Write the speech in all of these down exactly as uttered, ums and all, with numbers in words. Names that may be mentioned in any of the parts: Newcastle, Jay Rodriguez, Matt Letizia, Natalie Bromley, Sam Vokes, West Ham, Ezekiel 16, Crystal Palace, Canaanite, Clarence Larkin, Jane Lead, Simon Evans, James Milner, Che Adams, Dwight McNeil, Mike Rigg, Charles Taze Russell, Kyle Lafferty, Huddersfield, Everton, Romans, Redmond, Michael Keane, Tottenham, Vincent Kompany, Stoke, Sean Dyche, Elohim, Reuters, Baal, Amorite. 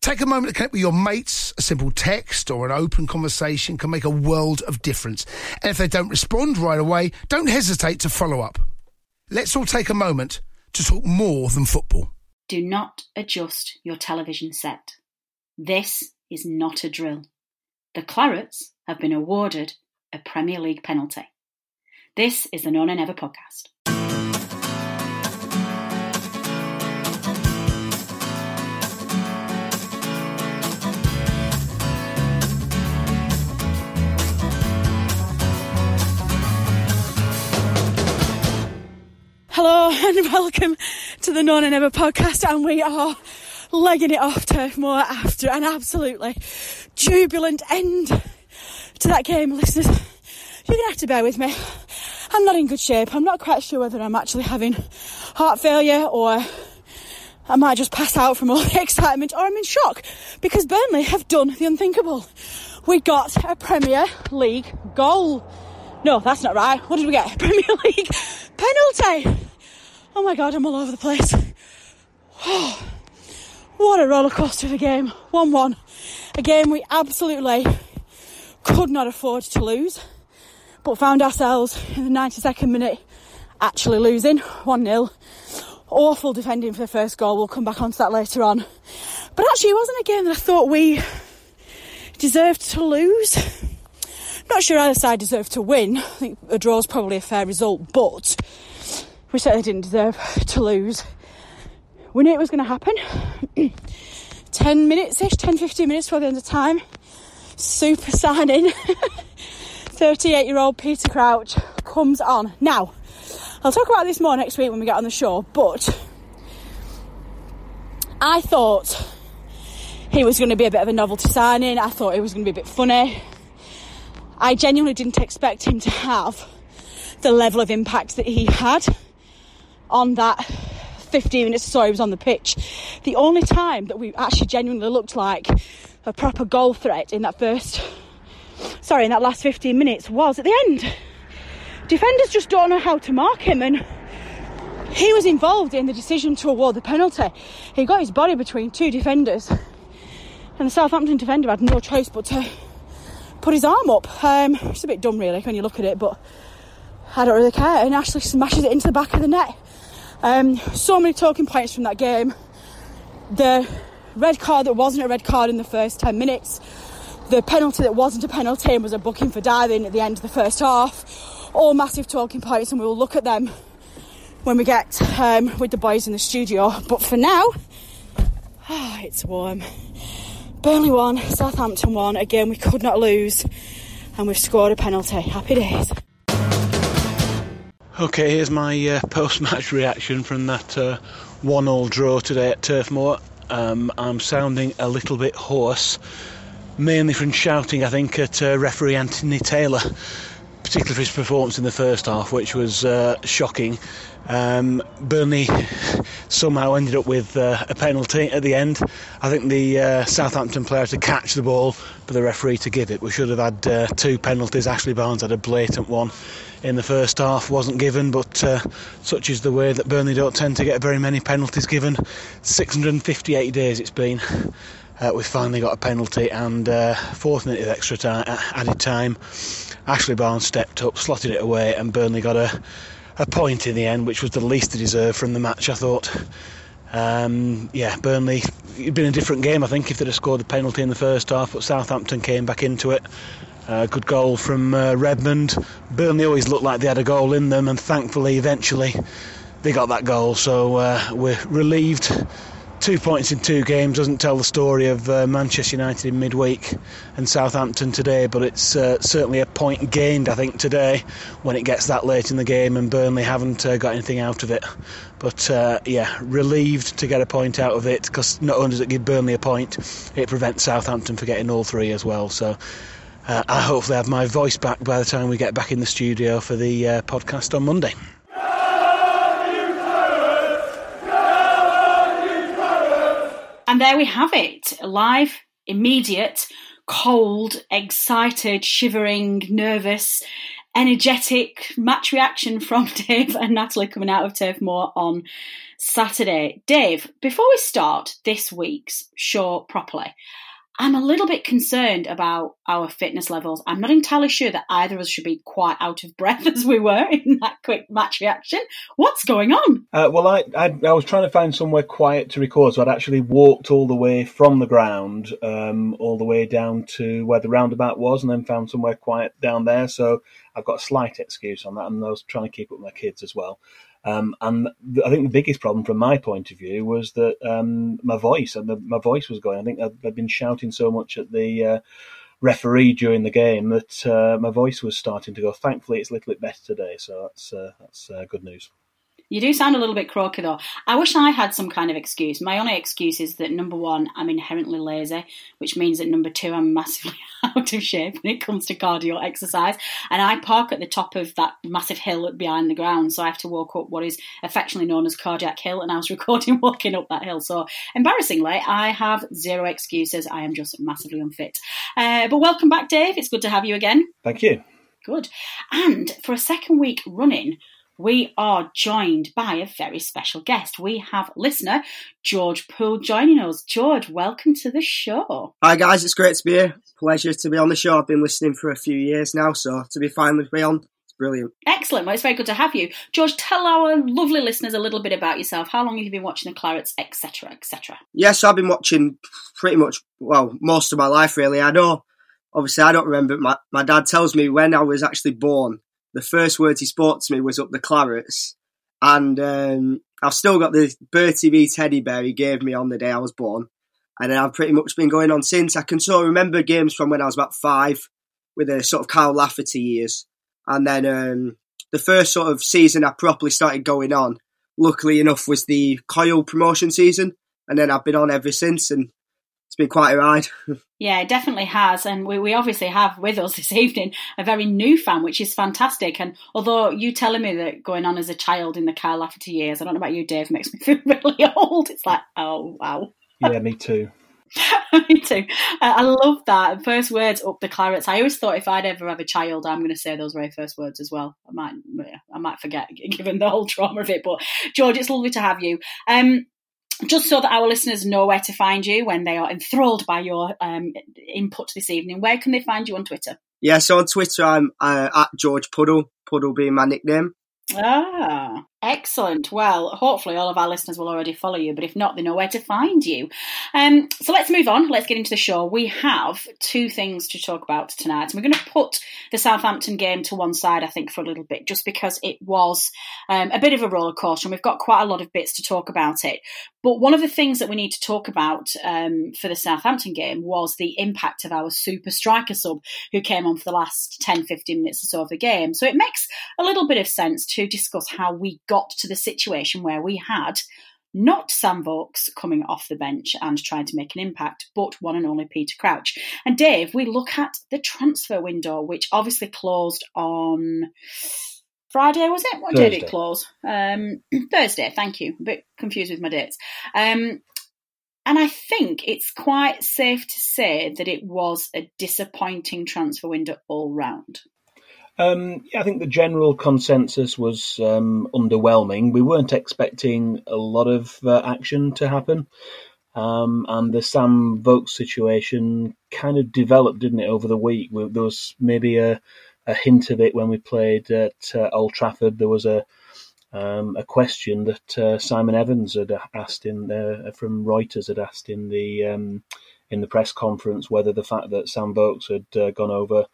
Take a moment to connect with your mates. A simple text or an open conversation can make a world of difference. And if they don't respond right away, don't hesitate to follow up. Let's all take a moment to talk more than football. Do not adjust your television set. This is not a drill. The Clarets have been awarded a Premier League penalty. This is the None and Ever podcast. Hello and welcome to the None and Ever podcast, and we are legging it off Turf Moor after an absolutely jubilant end to that game. Listeners, you're going to have to bear with me. I'm not in good shape. I'm not quite sure whether I'm actually having heart failure or I might just pass out from all the excitement, or I'm in shock because Burnley have done the unthinkable. We got a Premier League goal. No, that's not right. What did we get? Premier League penalty. Oh my God, I'm all over the place. Oh, what a rollercoaster of a game. one one. A game we absolutely could not afford to lose, but found ourselves in the ninety-second minute actually losing one nil. Awful defending for the first goal. We'll come back on to that later on. But actually, it wasn't a game that I thought we deserved to lose. Not sure either side deserved to win. I think a draw is probably a fair result, but we certainly didn't deserve to lose. We knew it was going to happen. ten minutes-ish, ten, fifteen minutes before the end of time. Super signing. thirty-eight-year-old Peter Crouch comes on. Now, I'll talk about this more next week when we get on the show, but I thought he was going to be a bit of a novelty signing. I thought he was going to be a bit funny. I genuinely didn't expect him to have the level of impact that he had on that fifteen minutes or so he was on the pitch. The only time that we actually genuinely looked like a proper goal threat in that first, sorry, in that last fifteen minutes was at the end. Defenders just don't know how to mark him, and he was involved in the decision to award the penalty. He got his body between two defenders, and the Southampton defender had no choice but to put his arm up. Um, it's a bit dumb really when you look at it, but I don't really care, and Ashley smashes it into the back of the net. Um, so many talking points from that game. The red card that wasn't a red card in the first ten minutes, the penalty that wasn't a penalty and was a booking for diving at the end of the first half, all massive talking points, and we'll look at them when we get um, with the boys in the studio. But for now, oh, it's warm. Burnley won, Southampton won, a game we could not lose, and we've scored a penalty. Happy days. Okay, here's my uh, post-match reaction from that uh, one all draw today at Turf Moor. Um, I'm sounding a little bit hoarse, mainly from shouting, I think, at uh, referee Anthony Taylor, particularly for his performance in the first half, which was uh, shocking. Um, Burnley somehow ended up with uh, a penalty at the end. I think the uh, Southampton player to catch the ball for the referee to give it. We should have had uh, two penalties. Ashley Barnes had a blatant one in the first half, wasn't given, but uh, such is the way that Burnley don't tend to get very many penalties given. six hundred fifty-eight days it's been. Uh, we finally got a penalty, and uh, fourth minute of extra time, added time. Ashley Barnes stepped up, slotted it away, and Burnley got a, a point in the end, which was the least they deserved from the match, I thought. Um, yeah, Burnley, it'd been a different game, I think, if they'd have scored the penalty in the first half, but Southampton came back into it. Uh, good goal from uh, Redmond. Burnley always looked like they had a goal in them, and thankfully, eventually, they got that goal, so uh, we're relieved. Two points in two games doesn't tell the story of uh, Manchester United in midweek and Southampton today, but it's uh, certainly a point gained, I think, today when it gets that late in the game and Burnley haven't uh, got anything out of it. But, uh, yeah, relieved to get a point out of it, because not only does it give Burnley a point, it prevents Southampton from getting all three as well. So uh, I hopefully have my voice back by the time we get back in the studio for the uh, podcast on Monday. And there we have it. Live, immediate, cold, excited, shivering, nervous, energetic match reaction from Dave and Natalie coming out of Turf Moor on Saturday. Dave, before we start this week's show properly, I'm a little bit concerned about our fitness levels. I'm not entirely sure that either of us should be quite out of breath as we were in that quick match reaction. What's going on? Uh, well, I, I I was trying to find somewhere quiet to record, so I'd actually walked all the way from the ground, um, all the way down to where the roundabout was, and then found somewhere quiet down there. So I've got a slight excuse on that, and I was trying to keep up with my kids as well. Um, and th- I think the biggest problem from my point of view was that um, my voice and the, my voice was going. I think I'd, I'd been shouting so much at the uh, referee during the game that uh, my voice was starting to go. Thankfully, it's a little bit better today, so that's uh, that's uh, good news. You do sound a little bit croaky, though. I wish I had some kind of excuse. My only excuse is that, number one, I'm inherently lazy, which means that, number two, I'm massively out of shape when it comes to cardio exercise. And I park at the top of that massive hill behind the ground, so I have to walk up what is affectionately known as Cardiac Hill, and I was recording walking up that hill. So, embarrassingly, I have zero excuses. I am just massively unfit. Uh, but welcome back, Dave. It's good to have you again. Thank you. Good. And for a second week running, we are joined by a very special guest. We have listener George Poole joining us. George, welcome to the show. Hi guys, it's great to be here. Pleasure to be on the show. I've been listening for a few years now, so to be finally be on, it's brilliant. Excellent. Well, it's very good to have you. George, tell our lovely listeners a little bit about yourself. How long have you been watching the Clarets, et cetera, et cetera? Yes, I've been watching pretty much, well, most of my life really. I know, obviously I don't remember, my, my dad tells me when I was actually born, the first words he spoke to me was up the Clarets. And um, I've still got the Bertie V teddy bear he gave me on the day I was born. And then I've pretty much been going on since. I can sort of remember games from when I was about five with the sort of Kyle Lafferty years. And then um, the first sort of season I properly started going on, luckily enough, was the Coyle promotion season. And then I've been on ever since. And it's been quite a ride. Yeah, it definitely has. And we, we obviously have with us this evening a very new fan, which is fantastic. And although you telling me that going on as a child in the Kyle Lafferty years, I don't know about you, Dave, makes me feel really old. It's like, oh, wow. Yeah, me too. Me too. Uh, I love that. First words up the Clarets. I always thought if I'd ever have a child, I'm going to say those very first words as well. I might, I might forget, given the whole trauma of it. But, George, it's lovely to have you. Um, Just so that our listeners know where to find you when they are enthralled by your um, input this evening, where can they find you on Twitter? Yeah, so on Twitter I'm uh, at George Puddle, Puddle being my nickname. Ah, excellent. Well, hopefully all of our listeners will already follow you, but if not, they know where to find you. Um, so let's move on. Let's get into the show. We have two things to talk about tonight. And we're going to put the Southampton game to one side, I think, for a little bit, just because it was um, a bit of a roller coaster and we've got quite a lot of bits to talk about it. But one of the things that we need to talk about um, for the Southampton game was the impact of our super striker sub who came on for the last ten, fifteen minutes or so of the game. So it makes a little bit of sense to discuss how we got to the situation where we had not Sam Vokes coming off the bench and trying to make an impact, but one and only Peter Crouch. And Dave, we look at the transfer window, which obviously closed on Friday, was it? What Thursday. Day did it close? Um, Thursday, thank you. A bit confused with my dates. Um, and I think it's quite safe to say that it was a disappointing transfer window all round. Um, yeah, I think the general consensus was um, underwhelming. We weren't expecting a lot of uh, action to happen. Um, and the Sam Vokes situation kind of developed, didn't it, over the week? There was maybe a a hint of it when we played at uh, Old Trafford. There was a um, a question that uh, Simon Evans had asked in the, from Reuters had asked in the um, in the press conference whether the fact that Sam Vokes had uh, gone over.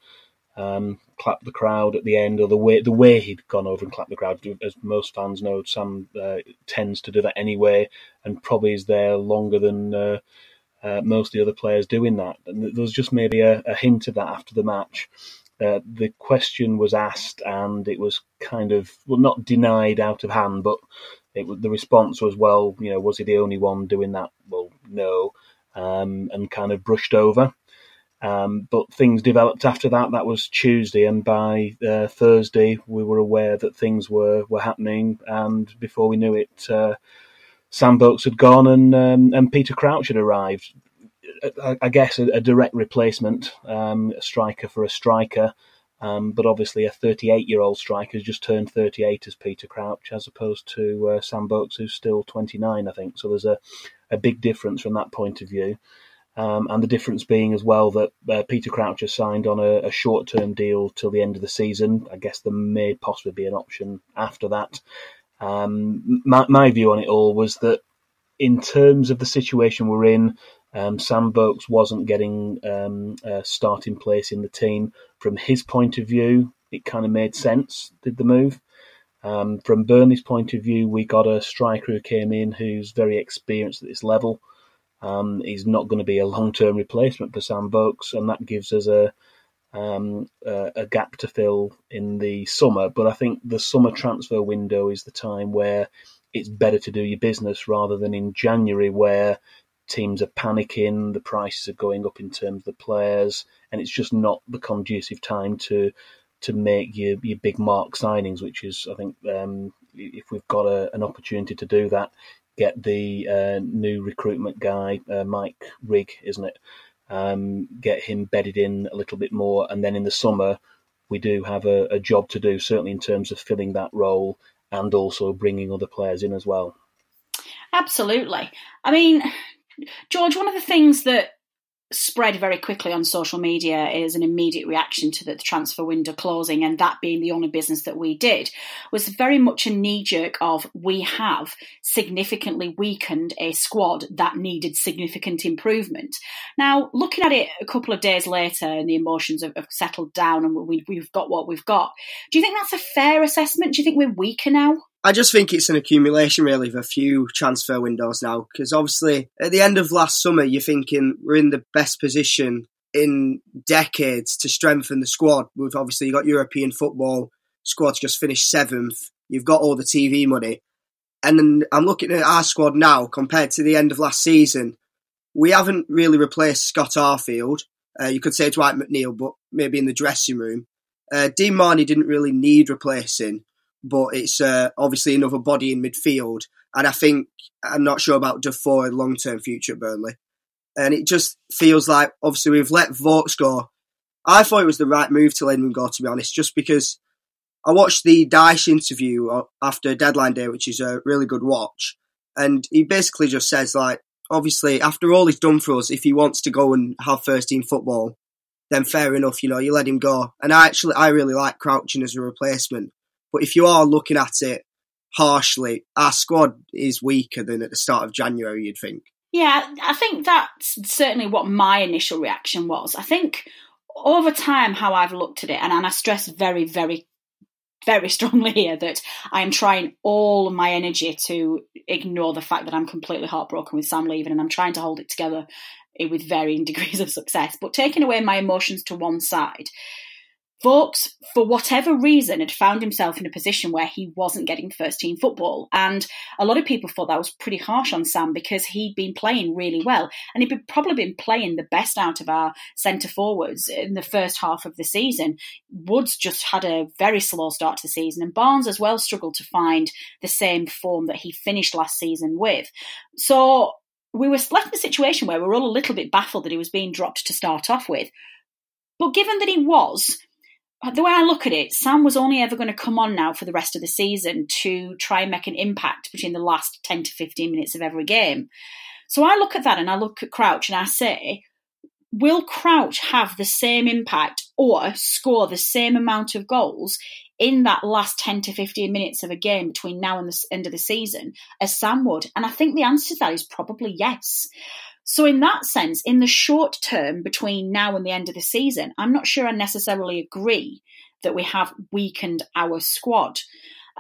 Um, clapped the crowd at the end, or the way the way he'd gone over and clapped the crowd. As most fans know, Sam uh, tends to do that anyway, and probably is there longer than uh, uh, most of the other players doing that. And there was just maybe a, a hint of that after the match. Uh, the question was asked, and it was kind of well, not denied out of hand, but it, the response was, "Well, you know, was he the only one doing that?" Well, no, um, and kind of brushed over. Um, but things developed after that. That was Tuesday, and by uh, Thursday we were aware that things were, were happening, and before we knew it, uh, Sam Vokes had gone and um, and Peter Crouch had arrived. I, I guess a, a direct replacement, um, a striker for a striker, um, but obviously a thirty-eight-year-old striker who's just turned thirty-eight as Peter Crouch, as opposed to uh, Sam Vokes, who's still twenty-nine, I think. So there's a, a big difference from that point of view. Um, and the difference being as well that uh, Peter Crouch has signed on a, a short-term deal till the end of the season. I guess there may possibly be an option after that. Um, my, my view on it all was that in terms of the situation we're in, um, Sam Vokes wasn't getting um, a starting place in the team. From his point of view, it kind of made sense, did the move. Um, from Burnley's point of view, we got a striker who came in who's very experienced at this level. Um, he's not going to be a long-term replacement for Sam Vokes, and that gives us a um, a, a gap to fill in the summer. But I think the summer transfer window is the time where it's better to do your business rather than in January, where teams are panicking, the prices are going up in terms of the players, and it's just not the conducive time to to make your, your big mark signings, which is, I think, um, if we've got a, an opportunity to do that, get the uh, new recruitment guy, uh, Mike Rigg, isn't it? Um, get him bedded in a little bit more. And then in the summer, we do have a, a job to do, certainly in terms of filling that role and also bringing other players in as well. Absolutely. I mean, George, one of the things that spread very quickly on social media is an immediate reaction to the transfer window closing, and that being the only business that we did, was very much a knee-jerk of, we have significantly weakened a squad that needed significant improvement. Now, looking at it a couple of days later, and the emotions have, have settled down, and we, we've got what we've got, do you think that's a fair assessment? Do you think we're weaker now? I just think it's an accumulation, really, of a few transfer windows now, because obviously at the end of last summer, you're thinking we're in the best position in decades to strengthen the squad. We've obviously got European football, squad's just finished seventh, you've got all the T V money. And then I'm looking at our squad now compared to the end of last season. We haven't really replaced Scott Arfield. Uh, you could say Dwight McNeil, but maybe in the dressing room. Uh, Dean Marnie didn't really need replacing, but it's uh, obviously another body in midfield. And I think, I'm not sure about Defoe's long-term future at Burnley. And it just feels like, obviously, we've let Vokes go. I thought it was the right move to let him go, to be honest, just because I watched the Dyche interview after deadline day, which is a really good watch. And he basically just says, like, obviously, after all he's done for us, if he wants to go and have first-team football, then fair enough, you know, you let him go. And I actually, I really like Crouching as a replacement. But if you are looking at it harshly, our squad is weaker than at the start of January, you'd think. Yeah, I think that's certainly what my initial reaction was. I think over time, how I've looked at it, and, and I stress very, very, very strongly here that I am trying all my energy to ignore the fact that I'm completely heartbroken with Sam leaving, and I'm trying to hold it together with varying degrees of success. But taking away my emotions to one side, Vokes, for whatever reason, had found himself in a position where he wasn't getting first-team football. And a lot of people thought that was pretty harsh on Sam, because he'd been playing really well. And he'd probably been playing the best out of our centre-forwards in the first half of the season. Woods just had a very slow start to the season. And Barnes as well struggled to find the same form that he finished last season with. So we were left in a situation where we were all a little bit baffled that he was being dropped to start off with. But given that he was... the way I look at it, Sam was only ever going to come on now for the rest of the season to try and make an impact between the last ten to fifteen minutes of every game. So I look at that and I look at Crouch and I say, will Crouch have the same impact or score the same amount of goals in that last ten to fifteen minutes of a game between now and the end of the season as Sam would? And I think the answer to that is probably yes. So in that sense, in the short term between now and the end of the season, I'm not sure I necessarily agree that we have weakened our squad.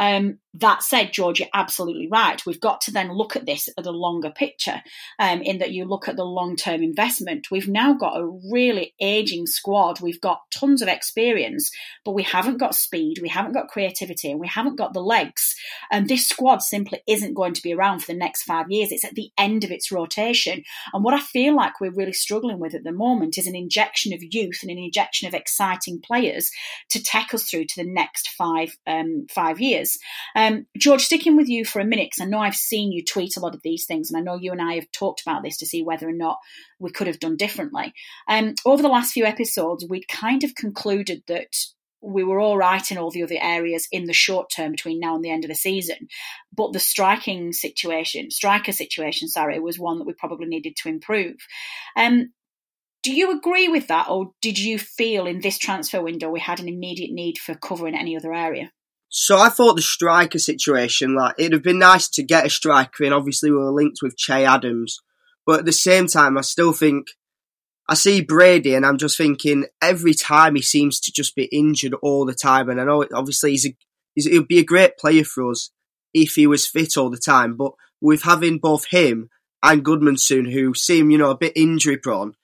Um, that said, George, you're absolutely right. We've got to then look at this at a longer picture, um, in that you look at the long-term investment. We've now got a really ageing squad. We've got tons of experience, but we haven't got speed, we haven't got creativity, and we haven't got the legs. And this squad simply isn't going to be around for the next five years. It's at the end of its rotation. And what I feel like we're really struggling with at the moment is an injection of youth and an injection of exciting players to take us through to the next five, um, five years. Um, George, sticking with you for a minute, because I know I've seen you tweet a lot of these things, and I know you and I have talked about this to see whether or not we could have done differently. Um, over the last few episodes, we'd kind of concluded that we were all right in all the other areas in the short term between now and the end of the season, but the striking situation, striker situation, sorry, was one that we probably needed to improve. Um, do you agree with that, or did you feel in this transfer window we had an immediate need for cover in any other area? So I thought the striker situation, like, it'd have been nice to get a striker in. Obviously, we were linked with Che Adams. But at the same time, I still think, I see Brady and I'm just thinking, every time he seems to just be injured all the time. And I know, it, obviously, he's a, he's, he'd be a great player for us if he was fit all the time. But with having both him and Goodman soon, who seem, you know, a bit injury-prone,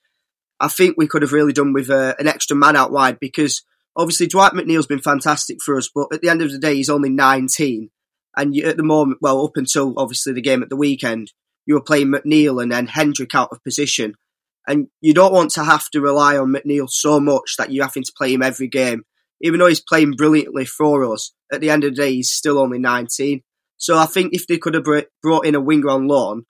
I think we could have really done with uh, an extra man out wide, because obviously, Dwight McNeil's been fantastic for us, but at the end of the day, he's only nineteen. And you, at the moment, well, up until, obviously, the game at the weekend, you were playing McNeil and then Hendrick out of position. And you don't want to have to rely on McNeil so much that you're having to play him every game. Even though he's playing brilliantly for us, at the end of the day, he's still only nineteen. So I think if they could have brought in a winger on loan,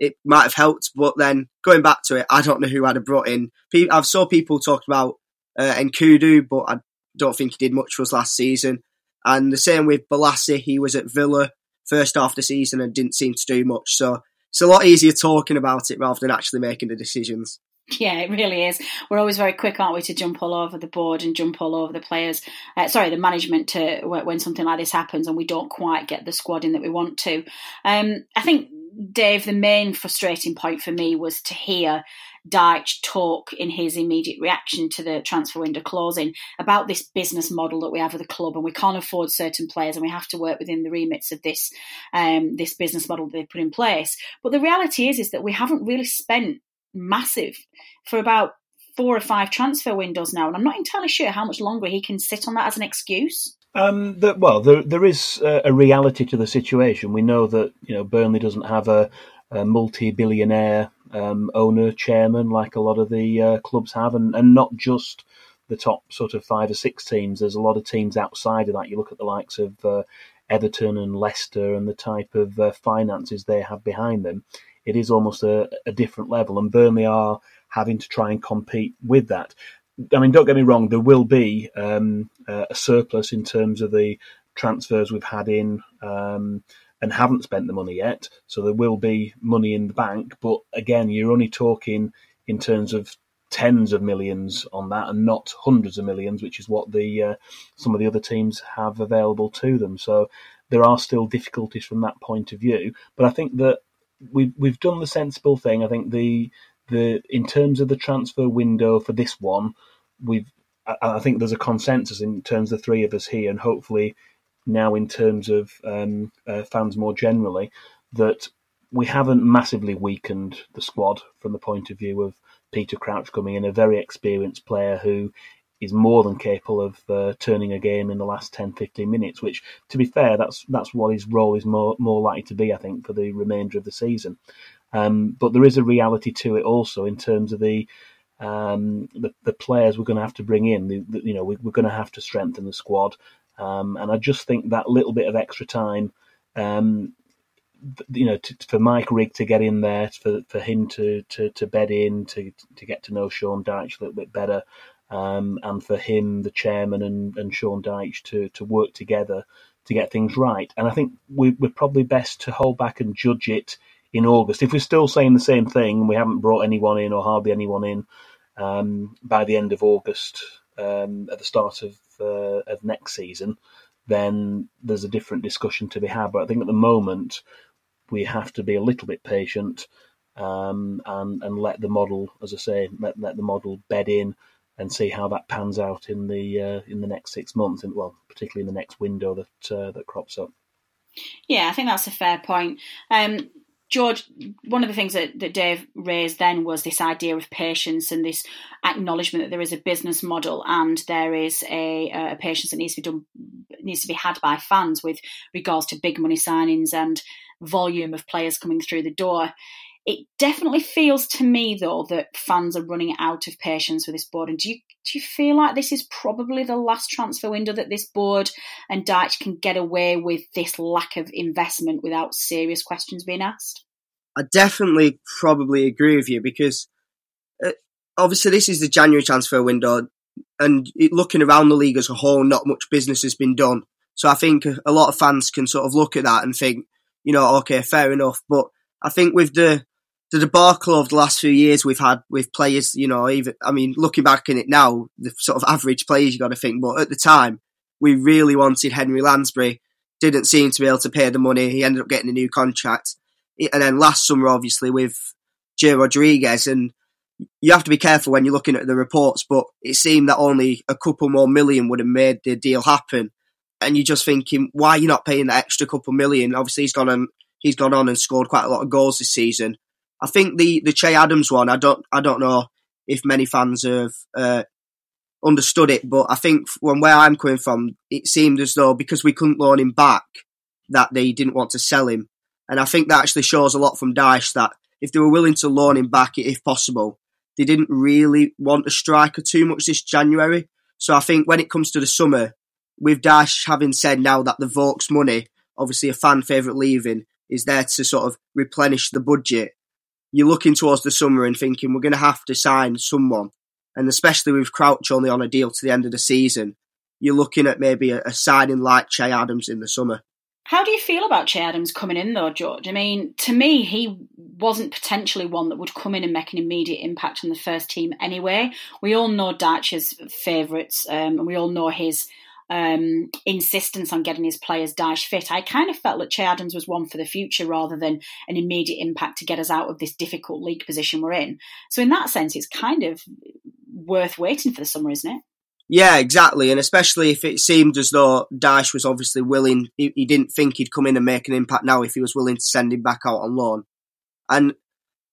it might have helped. But then, going back to it, I don't know who I'd have brought in. I've saw people talk about Uh, and Kudu, but I don't think he did much for us last season. And the same with Balassi, he was at Villa first half of the season and didn't seem to do much. So it's a lot easier talking about it rather than actually making the decisions. Yeah, it really is. We're always very quick, aren't we, to jump all over the board and jump all over the players. Uh, sorry, the management to when something like this happens and we don't quite get the squad in that we want to. Um, I think, Dave, the main frustrating point for me was to hear Dyche talk in his immediate reaction to the transfer window closing about this business model that we have with the club, and we can't afford certain players and we have to work within the remits of this um, this business model that they put in place. But the reality is is that we haven't really spent massive for about four or five transfer windows now, and I'm not entirely sure how much longer he can sit on that as an excuse. Um, the, well, there, there is a reality to the situation. We know that, you know, Burnley doesn't have a, a multi-billionaire Um, owner, chairman, like a lot of the uh, clubs have, and, and not just the top sort of five or six teams. There's a lot of teams outside of that. You look at the likes of uh, Everton and Leicester and the type of uh, finances they have behind them. It is almost a, a different level, and Burnley are having to try and compete with that. I mean, don't get me wrong, there will be um, uh, a surplus in terms of the transfers we've had in um and haven't spent the money yet, so there will be money in the bank. But again, you're only talking in terms of tens of millions on that, and not hundreds of millions, which is what the uh, some of the other teams have available to them. So there are still difficulties from that point of view. But I think that we've we've done the sensible thing. I think the the in terms of the transfer window for this one, we've I, I think there's a consensus in terms of the three of us here, and hopefully now in terms of um, uh, fans more generally, that we haven't massively weakened the squad from the point of view of Peter Crouch coming in, a very experienced player who is more than capable of uh, turning a game in the last ten to fifteen minutes, which, to be fair, that's that's what his role is more, more likely to be, I think, for the remainder of the season. Um, but there is a reality to it also in terms of the um, the, the players we're going to have to bring in. The, the, you know, we, we're going to have to strengthen the squad. Um, and I just think that little bit of extra time, um, you know, to, for Mike Rigg to get in there, for, for him to, to, to bed in, to to get to know Sean Dyche a little bit better, um, and for him, the chairman, and, and Sean Dyche to, to work together to get things right. And I think we, we're probably best to hold back and judge it in August. If we're still saying the same thing, we haven't brought anyone in or hardly anyone in, um, by the end of August, um, at the start of, uh, of next season, then there's a different discussion to be had. But I think at the moment we have to be a little bit patient um, and and let the model, as I say, let, let the model bed in and see how that pans out in the uh, in the next six months, and well, particularly in the next window that uh, that crops up. Yeah, I think that's a fair point. Um, George, one of the things that, that Dave raised then was this idea of patience and this acknowledgement that there is a business model and there is a, a patience that needs to be done, needs to be had by fans with regards to big money signings and volume of players coming through the door. It definitely feels to me, though, that fans are running out of patience with this board. And do you do you feel like this is probably the last transfer window that this board and Dyche can get away with this lack of investment without serious questions being asked? I definitely probably agree with you, because uh, obviously this is the January transfer window, and it, looking around the league as a whole, not much business has been done. So I think a lot of fans can sort of look at that and think, you know, okay, fair enough. But I think with the The debacle of the last few years we've had with players, you know, even, I mean, looking back in it now, the sort of average players you got to think, but at the time, we really wanted Henry Lansbury, didn't seem to be able to pay the money, he ended up getting a new contract. And then last summer, obviously, with Jay Rodriguez, and you have to be careful when you're looking at the reports, but it seemed that only a couple more million would have made the deal happen. And you're just thinking, why are you not paying that extra couple million? Obviously, he's gone on, he's gone on and scored quite a lot of goals this season. I think the, the Che Adams one, I don't I don't know if many fans have uh, understood it, but I think from where I'm coming from, it seemed as though because we couldn't loan him back, that they didn't want to sell him. And I think that actually shows a lot from Dyche, that if they were willing to loan him back, if possible, they didn't really want a striker too much this January. So I think when it comes to the summer, with Dyche having said now that the Vokes money, obviously a fan favourite leaving, is there to sort of replenish the budget, you're looking towards the summer and thinking we're going to have to sign someone, and especially with Crouch only on a deal to the end of the season, you're looking at maybe a, a signing like Che Adams in the summer. How do you feel about Che Adams coming in though, George? I mean, to me, he wasn't potentially one that would come in and make an immediate impact on the first team anyway. We all know Dyche's favourites um, and we all know his Um, insistence on getting his players Dyche fit. I kind of felt that Che Adams was one for the future rather than an immediate impact to get us out of this difficult league position we're in. So in that sense, it's kind of worth waiting for the summer, isn't it? Yeah, exactly. And especially if it seemed as though Dyche was obviously willing, he, he didn't think he'd come in and make an impact now if he was willing to send him back out on loan. And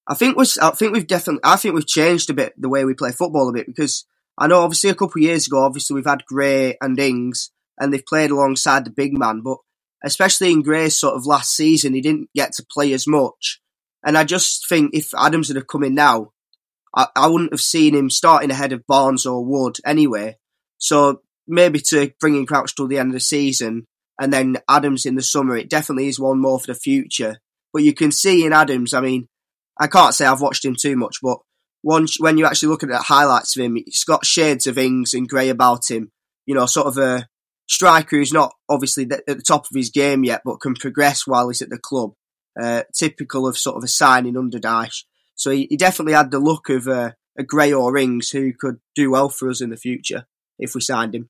I think was I think we've definitely I think we've changed a bit the way we play football a bit, because I know, obviously, a couple of years ago, obviously, we've had Gray and Ings, and they've played alongside the big man. But especially in Gray's sort of last season, he didn't get to play as much. And I just think if Adams had come in now, I, I wouldn't have seen him starting ahead of Barnes or Wood anyway. So maybe to bring in Crouch till the end of the season and then Adams in the summer, it definitely is one more for the future. But you can see in Adams, I mean, I can't say I've watched him too much, but Once, when you actually look at the highlights of him, he's got shades of Ings and Gray about him. You know, sort of a striker who's not obviously at the top of his game yet, but can progress while he's at the club. Uh, typical of sort of a signing under Dyche. So he, he definitely had the look of uh, a Gray or Ings who could do well for us in the future if we signed him.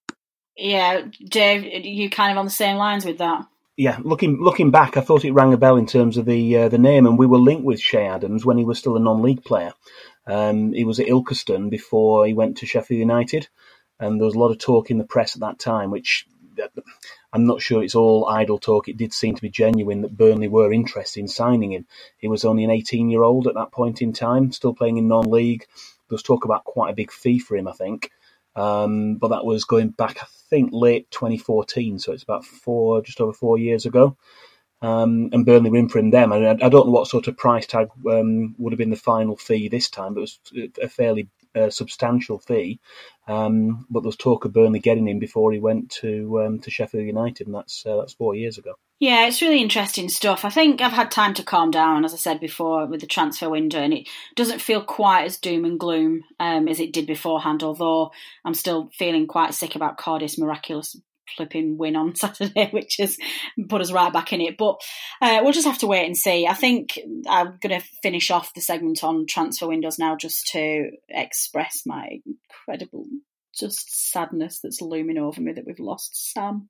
Yeah, Dave, are you kind of on the same lines with that? Yeah, looking looking back, I thought it rang a bell in terms of the uh, the name, and we were linked with Che Adams when he was still a non-league player. Um, he was at Ilkeston before he went to Sheffield United, and there was a lot of talk in the press at that time, which I'm not sure it's all idle talk. It did seem to be genuine that Burnley were interested in signing him. He was only an eighteen-year-old at that point in time, still playing in non-league. There was talk about quite a big fee for him, I think. Um, but that was going back, I think, late twenty fourteen, so it's about four, just over four years ago. Um, and Burnley were in for him then. I, mean, I don't know what sort of price tag um, would have been the final fee this time, but it was a fairly uh, substantial fee. Um, but there was talk of Burnley getting him before he went to um, to Sheffield United, and that's uh, that's four years ago. Yeah, it's really interesting stuff. I think I've had time to calm down, as I said before, with the transfer window, and it doesn't feel quite as doom and gloom um, as it did beforehand, although I'm still feeling quite sick about Cardiff's miraculous flipping win on Saturday, which has put us right back in it. But Uh, we'll just have to wait and see. I think I'm going to finish off the segment on transfer windows now just to express my incredible just sadness that's looming over me that we've lost Sam.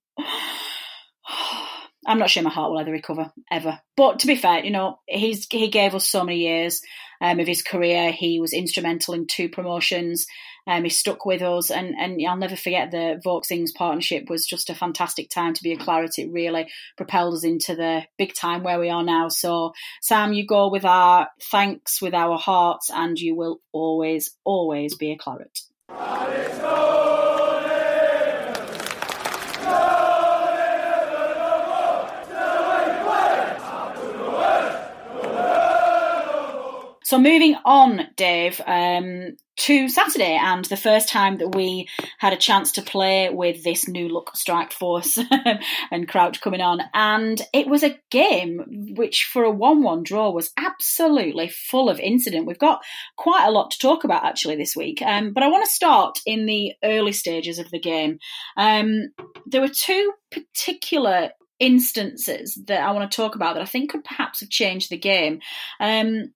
I'm not sure my heart will ever recover, ever. But to be fair, you know, he's he gave us so many years um, of his career. He was instrumental in two promotions. Um, he stuck with us. And, and I'll never forget the Vokes-Ings partnership was just a fantastic time to be a Claret. It really propelled us into the big time where we are now. So, Sam, you go with our thanks, with our hearts, and you will always, always be a Claret. So moving on, Dave, um, to Saturday and the first time that we had a chance to play with this new look strike force and Crouch coming on. And it was a game which for a one-one draw was absolutely full of incident. We've got quite a lot to talk about actually this week. Um, but I want to start in the early stages of the game. Um, there were two particular instances that I want to talk about that I think could perhaps have changed the game. Um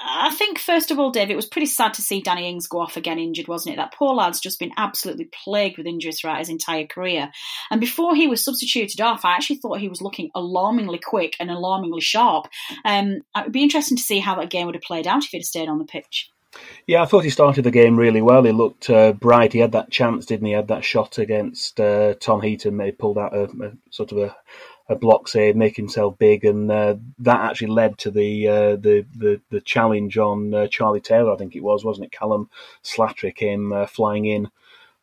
I think, first of all, Dave, it was pretty sad to see Danny Ings go off again injured, wasn't it? That poor lad's just been absolutely plagued with injuries throughout his entire career. And before he was substituted off, I actually thought he was looking alarmingly quick and alarmingly sharp. Um, it would be interesting to see how that game would have played out if he'd have stayed on the pitch. Yeah, I thought he started the game really well. He looked uh, bright. He had that chance, didn't he? He had that shot against uh, Tom Heaton. He pulled out a, a sort of a... a block save, make himself big, and uh, that actually led to the uh, the, the the challenge on uh, Charlie Taylor, I think it was, wasn't it? Callum Slattery came uh, flying in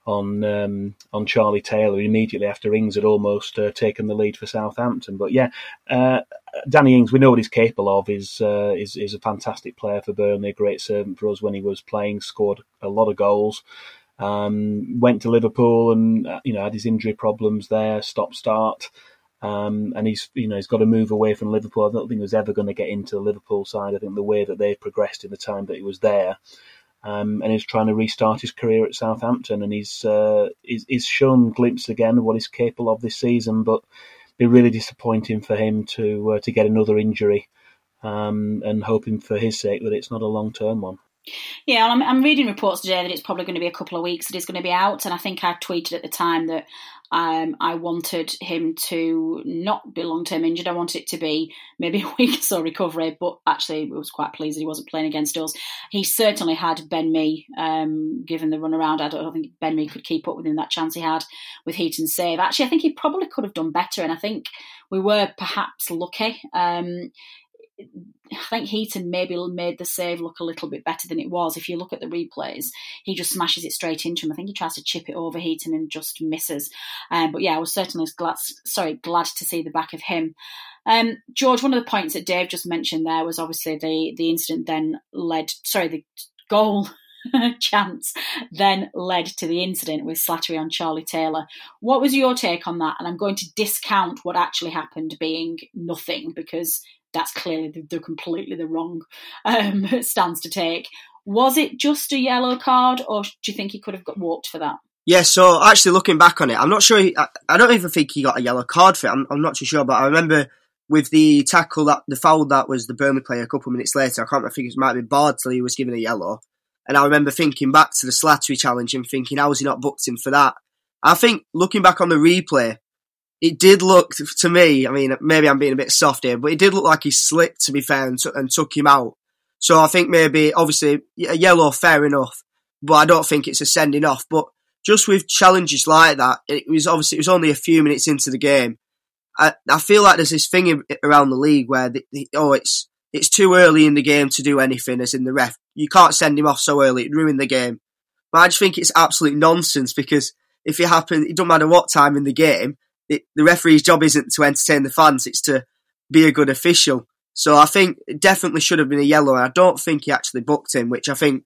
on um, on Charlie Taylor immediately after Ings had almost uh, taken the lead for Southampton. But yeah, uh, Danny Ings, we know what he's capable of. He's, uh, he's, he's a fantastic player for Burnley, a great servant for us when he was playing, scored a lot of goals. Um, went to Liverpool and you know had his injury problems there, stop-start. Um, and he's, you know, he's got to move away from Liverpool. I don't think he was ever going to get into the Liverpool side. I think the way that they've progressed in the time that he was there, um, and he's trying to restart his career at Southampton. And he's, uh, he's he's shown glimpses again of what he's capable of this season. But it'd be really disappointing for him to uh, to get another injury, um, and hoping for his sake that it's not a long term one. Yeah, well, I'm reading reports today that it's probably going to be a couple of weeks that he's going to be out, and I think I tweeted at the time that um, I wanted him to not be long-term injured. I wanted it to be maybe a week or so recovery, but actually I was quite pleased that he wasn't playing against us. He certainly had Ben Mee, um, given the runaround. I don't think Ben Mee could keep up with him, that chance he had with Heaton's save. Actually, I think he probably could have done better, and I think we were perhaps lucky. Um I think Heaton maybe made the save look a little bit better than it was. If you look at the replays, he just smashes it straight into him. I think he tries to chip it over Heaton and just misses. Um, but yeah, I was certainly glad, sorry, glad to see the back of him. Um, George, one of the points that Dave just mentioned there was obviously the the incident then led, sorry, the goal chance then led to the incident with Slattery on Charlie Taylor. What was your take on that? And I'm going to discount what actually happened being nothing, because that's clearly the, the completely the wrong um, stance to take. Was it just a yellow card, or do you think he could have got walked for that? Yeah, so actually looking back on it, I'm not sure. He, I, I don't even think he got a yellow card for it. I'm, I'm not too sure, but I remember with the tackle, that the foul that was the Burnley player a couple of minutes later, I can't remember, I think it might have been Bardsley who was given a yellow. And I remember thinking back to the Slattery challenge and thinking, how was he not booked in for that? I think looking back on the replay, it did look, to me, I mean, maybe I'm being a bit soft here, but it did look like he slipped, to be fair, and, t- and took him out. So I think maybe, obviously, a yellow, fair enough, but I don't think it's a sending off. But just with challenges like that, it was obviously, it was only a few minutes into the game. I, I feel like there's this thing around the league where, the, the, oh, it's it's too early in the game to do anything, as in the ref. You can't send him off so early, it'd ruin the game. But I just think it's absolute nonsense, because if it happens, it doesn't matter what time in the game, It, the referee's job isn't to entertain the fans, it's to be a good official. So I think it definitely should have been a yellow, and I don't think he actually booked him, which I think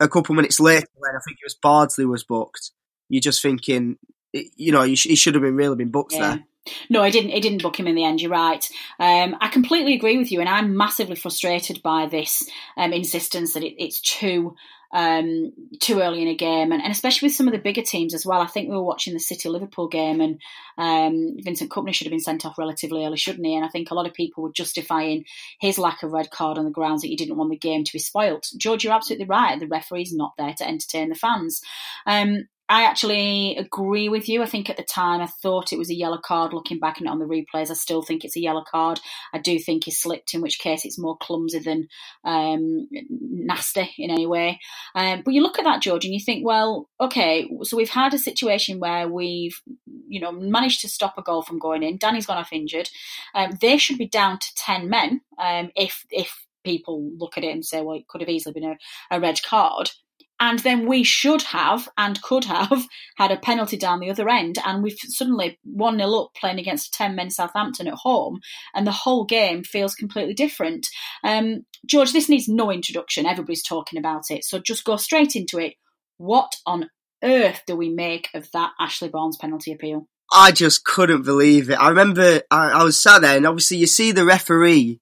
a couple of minutes later, when I think it was Bardsley was booked, you're just thinking, you know, he should have been really been booked yeah. there. No, he didn't. He didn't book him in the end. You're right. Um, I completely agree with you, and I'm massively frustrated by this um, insistence that it, it's too um, too early in a game, and, and especially with some of the bigger teams as well. I think we were watching the City-Liverpool game, and um, Vincent Kompany should have been sent off relatively early, shouldn't he? And I think a lot of people were justifying his lack of red card on the grounds that he didn't want the game to be spoilt. George, you're absolutely right. The referee's not there to entertain the fans. Um, I actually agree with you. I think at the time I thought it was a yellow card. Looking back on the replays, I still think it's a yellow card. I do think he slipped, in which case it's more clumsy than um, nasty in any way. Um, but you look at that, George, and you think, well, okay, so we've had a situation where we've, you know, managed to stop a goal from going in. Danny's gone off injured. Um, they should be down to ten men um, if if people look at it and say, well, it could have easily been a, a red card. And then we should have and could have had a penalty down the other end. And we've suddenly one nil up playing against ten men Southampton at home. And the whole game feels completely different. Um, George, this needs no introduction. Everybody's talking about it. So just go straight into it. What on earth do we make of that Ashley Barnes penalty appeal? I just couldn't believe it. I remember I, I was sat there and obviously you see the referee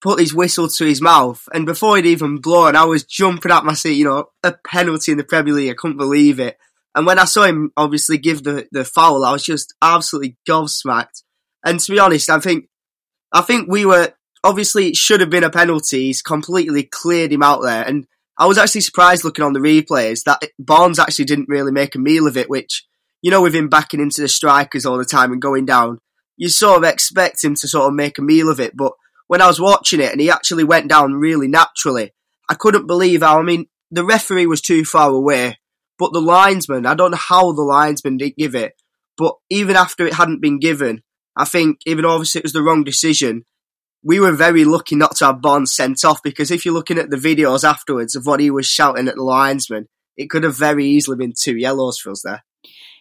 put his whistle to his mouth, and before he'd even blown, I was jumping out my seat, you know, a penalty in the Premier League, I couldn't believe it. And when I saw him obviously give the, the foul, I was just absolutely gobsmacked. And to be honest, I think, I think we were, obviously it should have been a penalty, he's completely cleared him out there, and I was actually surprised looking on the replays that Barnes actually didn't really make a meal of it, which, you know, with him backing into the strikers all the time and going down, you sort of expect him to sort of make a meal of it, but when I was watching it and he actually went down really naturally, I couldn't believe how, I mean, the referee was too far away, but the linesman, I don't know how the linesman didn't give it, but even after it hadn't been given, I think, even though obviously it was the wrong decision, we were very lucky not to have Barnes sent off, because if you're looking at the videos afterwards of what he was shouting at the linesman, it could have very easily been two yellows for us there.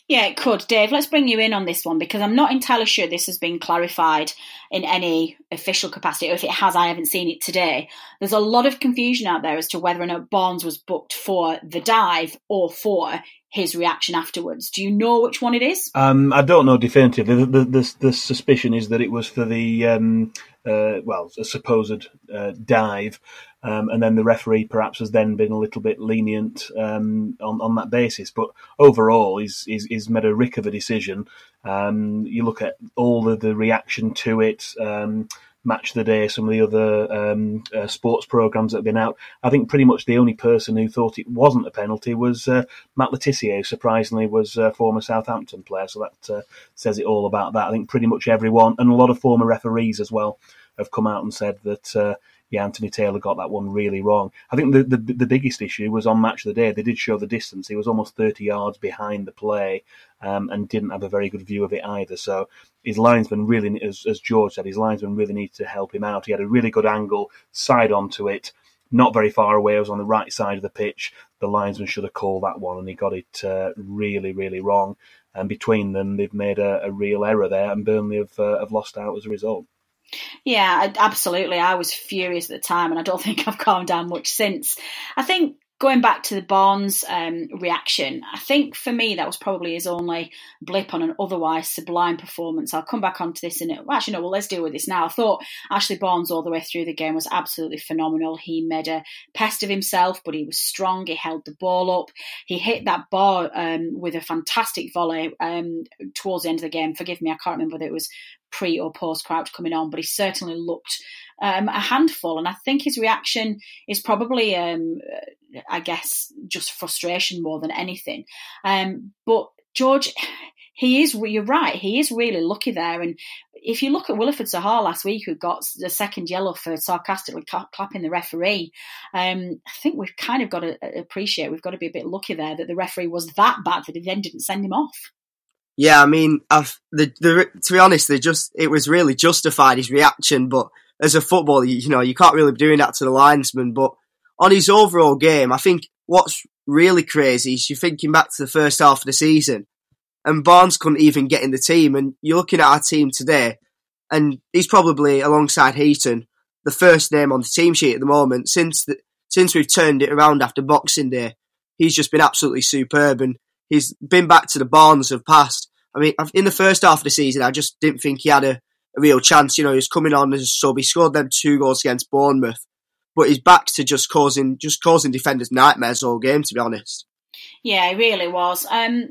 Yeah, it could. Dave, let's bring you in on this one, because I'm not entirely sure this has been clarified in any official capacity, or if it has, I haven't seen it today. There's a lot of confusion out there as to whether or not Barnes was booked for the dive or for his reaction afterwards. Do you know which one it is? Um, I don't know definitively. The, the, the, the suspicion is that it was for the, um, uh, well, a supposed uh, dive. Um, and then the referee perhaps has then been a little bit lenient um, on, on that basis. But overall, he's, he's, he's made a rick of a decision. Um, you look at all of the reaction to it, um, Match the Day, some of the other um, uh, sports programmes that have been out. I think pretty much the only person who thought it wasn't a penalty was uh, Matt Letizia, who surprisingly was a former Southampton player. So that uh, says it all about that. I think pretty much everyone, and a lot of former referees as well, have come out and said that Uh, Yeah, Anthony Taylor got that one really wrong. I think the, the the biggest issue was on Match of the Day. They did show the distance. He was almost thirty yards behind the play um, and didn't have a very good view of it either. So his linesman really, as, as George said, his linesman really needed to help him out. He had a really good angle, side onto it, not very far away. It was on the right side of the pitch. The linesman should have called that one, and he got it uh, really, really wrong. And between them, they've made a, a real error there, and Burnley have, uh, have lost out as a result. Yeah, absolutely. I was furious at the time, and I don't think I've calmed down much since. I think going back to the Barnes um, reaction, I think for me that was probably his only blip on an otherwise sublime performance. I'll come back onto this in it. Well, actually, no, well, let's deal with this now. I thought Ashley Barnes all the way through the game was absolutely phenomenal. He made a pest of himself, but he was strong. He held the ball up. He hit that bar um, with a fantastic volley um, towards the end of the game. Forgive me, I can't remember whether it was pre or post Crouch coming on, but he certainly looked um, a handful. And I think his reaction is probably, um, I guess, just frustration more than anything. Um, but George, he is, you're right, he is really lucky there. And if you look at Wilfred Zaha last week, who got the second yellow for sarcastically clapping the referee, um, I think we've kind of got to appreciate, we've got to be a bit lucky there that the referee was that bad that he then didn't send him off. Yeah, I mean, I've, the, the, to be honest, they just it was really justified, his reaction. But as a footballer, you, you know, you can't really be doing that to the linesman. But on his overall game, I think what's really crazy is you're thinking back to the first half of the season, and Barnes couldn't even get in the team. And you're looking at our team today, and he's probably, alongside Heaton, the first name on the team sheet at the moment. Since the, since we've turned it around after Boxing Day, he's just been absolutely superb. And he's been back to the Barnes of past. I mean, in the first half of the season, I just didn't think he had a, a real chance. You know, he was coming on as a sub. He scored them two goals against Bournemouth. but his back to just causing just causing defenders nightmares all game, to be honest. Yeah, he really was. Um,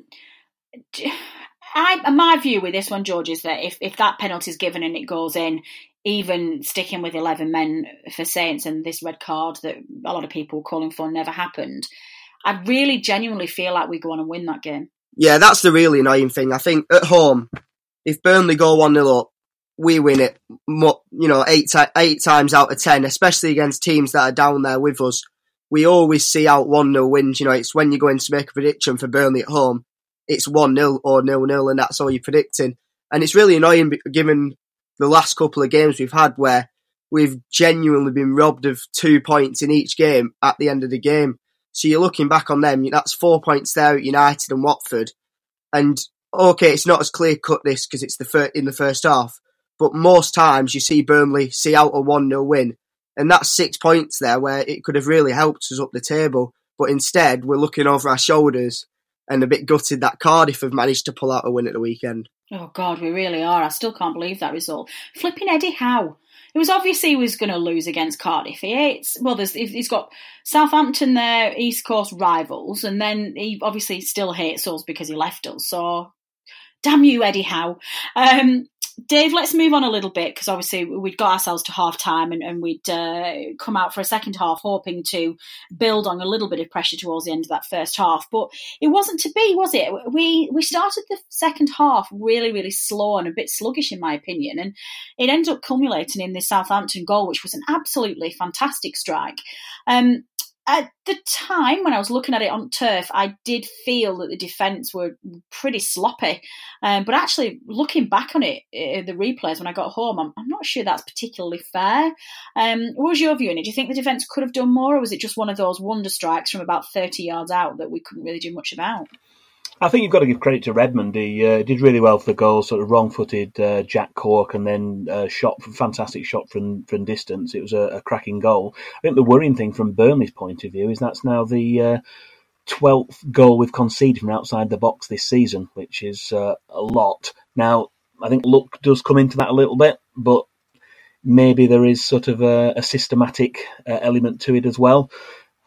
I, my view with this one, George, is that if, if that penalty is given and it goes in, even sticking with eleven men for Saints and this red card that a lot of people were calling for never happened, I really genuinely feel like we go on and win that game. Yeah, that's the really annoying thing. I think at home, if Burnley go one nil up, we win it, you know, eight, eight times out of ten, especially against teams that are down there with us. We always see out one nil wins. You know, it's when you're going to make a prediction for Burnley at home, it's one nil or nil nil, and that's all you're predicting. And it's really annoying given the last couple of games we've had where we've genuinely been robbed of two points in each game at the end of the game. So you're looking back on them, that's four points there at United and Watford. And, okay, it's not as clear-cut this because it's the fir- in the first half, but most times you see Burnley see out a one nil win, and that's six points there where it could have really helped us up the table. But instead, we're looking over our shoulders and a bit gutted that Cardiff have managed to pull out a win at the weekend. Oh, God, we really are. I still can't believe that result. Flipping Eddie Howe. It was obvious he was going to lose against Cardiff. He hates, well, there's, he's got Southampton there, East Coast rivals, and then he obviously still hates us because he left us. So, damn you, Eddie Howe. Um, Dave, let's move on a little bit because obviously we'd got ourselves to half-time and, and we'd uh, come out for a second half hoping to build on a little bit of pressure towards the end of that first half. But it wasn't to be, was it? We we started the second half really, really slow and a bit sluggish in my opinion, and it ended up culminating in this Southampton goal, which was an absolutely fantastic strike. Um At the time when I was looking at it on turf, I did feel that the defence were pretty sloppy. Um, but actually, looking back on it, uh, the replays when I got home, I'm, I'm not sure that's particularly fair. Um, what was your view on it? Do you think the defence could have done more, or was it just one of those wonder strikes from about thirty yards out that we couldn't really do much about? I think you've got to give credit to Redmond. He uh, did really well for the goal, sort of wrong-footed uh, Jack Cork, and then uh, shot, fantastic shot from from distance. It was a, a cracking goal. I think the worrying thing from Burnley's point of view is that's now the uh, twelfth goal we've conceded from outside the box this season, which is uh, a lot. Now, I think luck does come into that a little bit, but maybe there is sort of a, a systematic uh, element to it as well.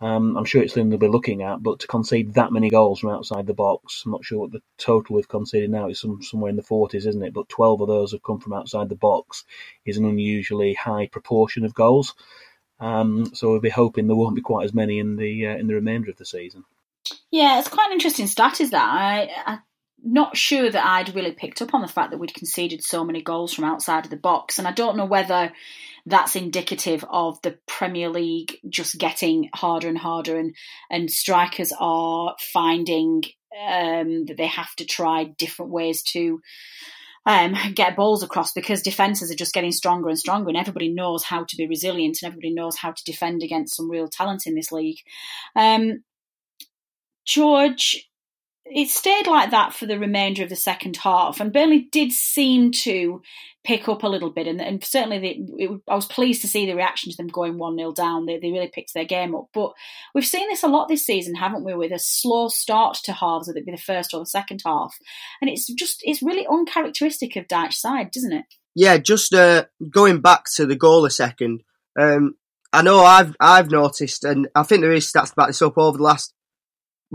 Um, I'm sure it's something they'll be looking at, but to concede that many goals from outside the box, I'm not sure what the total we've conceded now is, some, somewhere in the forties, isn't it? But twelve of those have come from outside the box is an unusually high proportion of goals. Um, so we'll be hoping there won't be quite as many in the uh, in the remainder of the season. Yeah, it's quite an interesting stat, is that? I, I... Not sure that I'd really picked up on the fact that we'd conceded so many goals from outside of the box. And I don't know whether that's indicative of the Premier League just getting harder and harder, and, and strikers are finding um, that they have to try different ways to um, get balls across, because defences are just getting stronger and stronger, and everybody knows how to be resilient and everybody knows how to defend against some real talent in this league. Um, George... It stayed like that for the remainder of the second half, and Burnley did seem to pick up a little bit, and, and certainly they, it, I was pleased to see the reaction to them going one nil down. They, they really picked their game up. But we've seen this a lot this season, haven't we, with a slow start to halves, whether it be the first or the second half, and it's just it's really uncharacteristic of Dyche's side, doesn't it? Yeah, just uh, going back to the goal a second, um, I know I've I've noticed, and I think there is stats to back this up, over the last...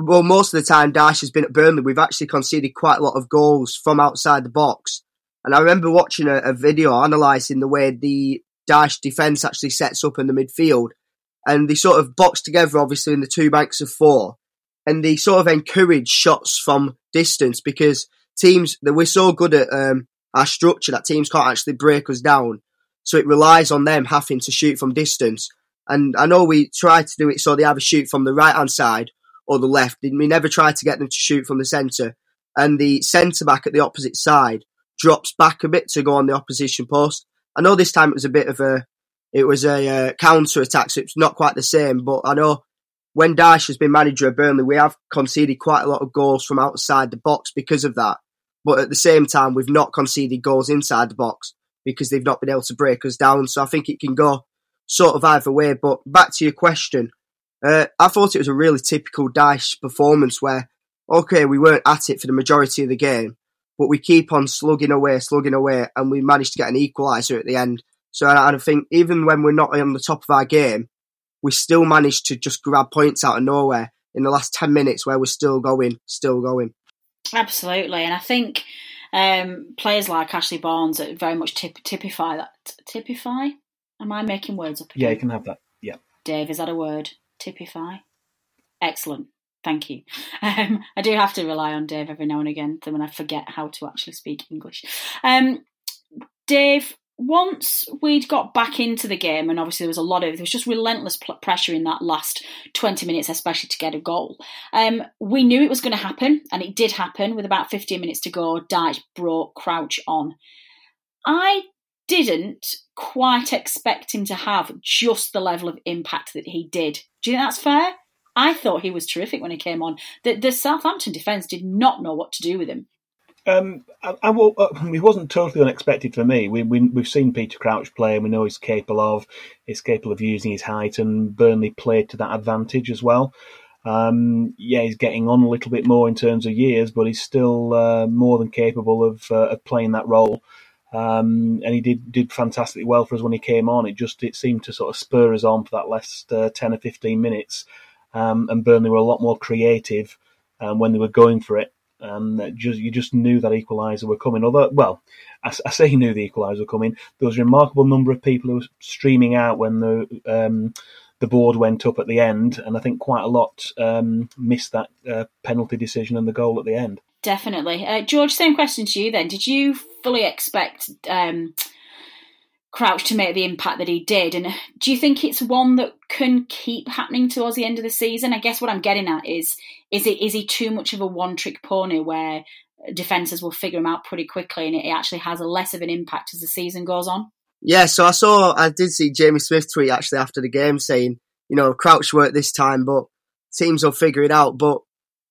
Well, most of the time Dyche has been at Burnley, we've actually conceded quite a lot of goals from outside the box. And I remember watching a, a video analysing the way the Dyche defence actually sets up in the midfield. And they sort of box together, obviously, in the two banks of four. And they sort of encourage shots from distance, because teams, that we're so good at um, our structure that teams can't actually break us down. So it relies on them having to shoot from distance. And I know we try to do it so they have a shoot from the right-hand side or the left. We never tried to get them to shoot from the centre. And the centre-back at the opposite side drops back a bit to go on the opposition post. I know this time it was a bit of a... It was a uh, counter-attack, so it's not quite the same. But I know when Dyche has been manager of Burnley, we have conceded quite a lot of goals from outside the box because of that. But at the same time, we've not conceded goals inside the box because they've not been able to break us down. So I think it can go sort of either way. But back to your question... Uh, I thought it was a really typical Dyche performance where, okay, we weren't at it for the majority of the game, but we keep on slugging away, slugging away, and we managed to get an equaliser at the end. So I, I think even when we're not on the top of our game, we still managed to just grab points out of nowhere in the last ten minutes where we're still going, still going. Absolutely. And I think um, players like Ashley Barnes very much tip- typify that. Typify? Am I making words up again? Yeah, you can have that. Yeah. Dave, is that a word? Typify? Excellent. Thank you. Um, I do have to rely on Dave every now and again when I forget how to actually speak English. Um, Dave, once we'd got back into the game, and obviously there was a lot of, there was just relentless pl- pressure in that last twenty minutes, especially to get a goal. Um, we knew it was going to happen, and it did happen. With about fifteen minutes to go, Dyche brought Crouch on. I didn't quite expect him to have just the level of impact that he did. Do you think that's fair? I thought he was terrific when he came on. The, the Southampton defence did not know what to do with him. Um, I, I will, uh, it wasn't totally unexpected for me. We, we, we've seen Peter Crouch play, and we know he's capable of he's capable of using his height, and Burnley played to that advantage as well. Um, yeah, he's getting on a little bit more in terms of years, but he's still uh, more than capable of, uh, of playing that role. Um, and he did, did fantastically well for us when he came on. It just it seemed to sort of spur us on for that last uh, ten or fifteen minutes. Um, and Burnley were a lot more creative um, when they were going for it. Um, just, you just knew that equaliser were coming. Although, well, I, I say you knew the equaliser were coming. There was a remarkable number of people who were streaming out when the um, the board went up at the end, and I think quite a lot um, missed that uh, penalty decision and the goal at the end. Definitely. Uh, George, same question to you then. Did you fully expect um, Crouch to make the impact that he did? And do you think it's one that can keep happening towards the end of the season? I guess what I'm getting at is, is it is he too much of a one-trick pony where defenders will figure him out pretty quickly and it actually has less of an impact as the season goes on? Yeah, so I saw, I did see Jamie Smith tweet actually after the game saying, you know, Crouch worked this time, but teams will figure it out. But,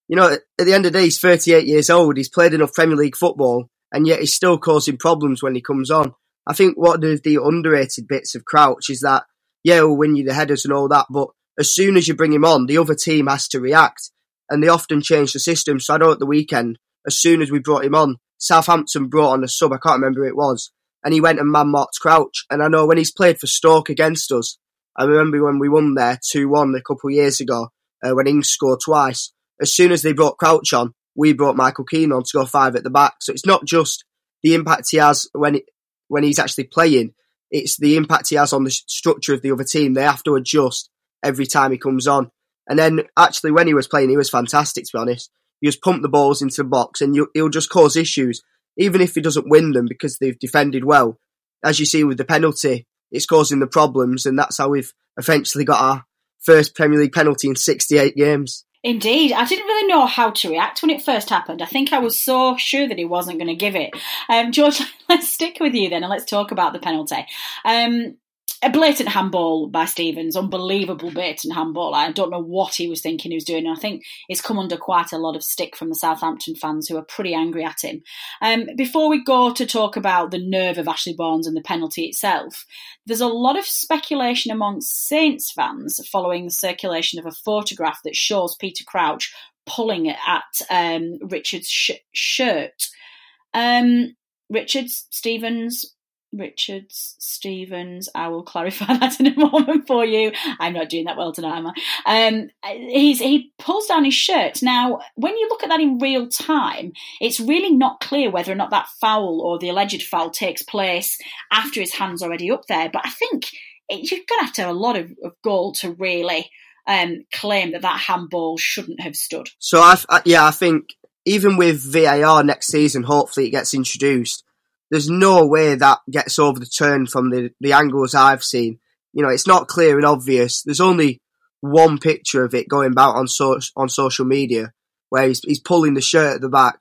you know, at the end of the day, he's thirty-eight years old. He's played enough Premier League football, and yet he's still causing problems when he comes on. I think what the, the underrated bits of Crouch is that, yeah, he'll win you the headers and all that, but as soon as you bring him on, the other team has to react, and they often change the system. So I know at the weekend, as soon as we brought him on, Southampton brought on a sub, I can't remember who it was, and he went and man-marked Crouch. And I know when he's played for Stoke against us, I remember when we won there two one a couple of years ago, uh, when Ings scored twice, as soon as they brought Crouch on, we brought Michael Keane on to go five at the back. So it's not just the impact he has when it, when he's actually playing, it's the impact he has on the structure of the other team. They have to adjust every time he comes on. And then actually when he was playing, he was fantastic, to be honest. He just pumped the balls into the box and you, he'll just cause issues, even if he doesn't win them because they've defended well. As you see with the penalty, it's causing the problems, and that's how we've eventually got our first Premier League penalty in sixty-eight games. Indeed. I didn't really know how to react when it first happened. I think I was so sure that he wasn't going to give it. Um, George, let's stick with you then and let's talk about the penalty. Um, a blatant handball by Stevens, unbelievable blatant handball. I don't know what he was thinking he was doing. I think it's come under quite a lot of stick from the Southampton fans who are pretty angry at him. Um, before we go to talk about the nerve of Ashley Barnes and the penalty itself, there's a lot of speculation amongst Saints fans following the circulation of a photograph that shows Peter Crouch pulling at um, Richard's sh- shirt. Um, Richard's, Stevens... Richards, Stevens, I will clarify that in a moment for you. I'm not doing that well tonight, am I? Um, he's, he pulls down his shirt. Now, when you look at that in real time, it's really not clear whether or not that foul or the alleged foul takes place after his hand's already up there. But I think it, you're going to have to have a lot of, of goal to really um, claim that that handball shouldn't have stood. So, I've, I, yeah, I think even with V A R next season, hopefully it gets introduced, there's no way that gets over the turn from the, the angles I've seen. You know, it's not clear and obvious. There's only one picture of it going about on so, on social media where he's, he's pulling the shirt at the back.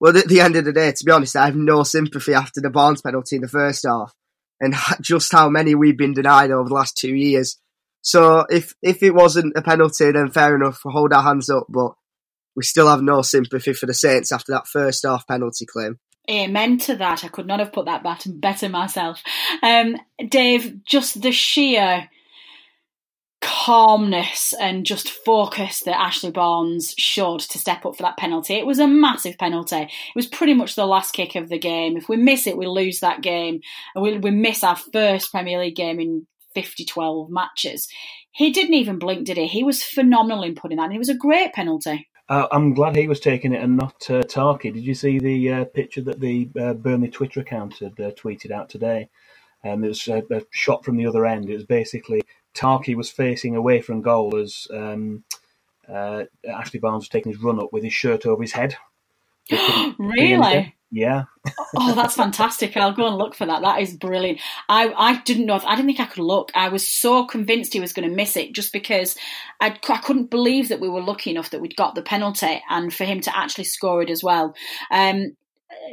Well, at the end of the day, to be honest, I have no sympathy after the Barnes penalty in the first half and just how many we've been denied over the last two years. So if, if it wasn't a penalty, then fair enough, we'll hold our hands up. But we still have no sympathy for the Saints after that first half penalty claim. Amen to that. I could not have put that better myself. Um, Dave, just the sheer calmness and just focus that Ashley Barnes showed to step up for that penalty. It was a massive penalty. It was pretty much the last kick of the game. If we miss it, we lose that game. And we, we miss our first Premier League game in fifty twelve matches. He didn't even blink, did he? He was phenomenal in putting that, and it was a great penalty. Uh, I'm glad he was taking it and not uh, Tarkey. Did you see the uh, picture that the uh, Burnley Twitter account had uh, tweeted out today? Um, it was a, a shot from the other end. It was basically Tarkey was facing away from goal as um, uh, Ashley Barnes was taking his run up with his shirt over his head. Really? Yeah. Oh, that's fantastic. I'll go and look for that. That is brilliant. I, I didn't know. If, I didn't think I could look. I was so convinced he was going to miss it just because I'd, I couldn't believe that we were lucky enough that we'd got the penalty and for him to actually score it as well. Um,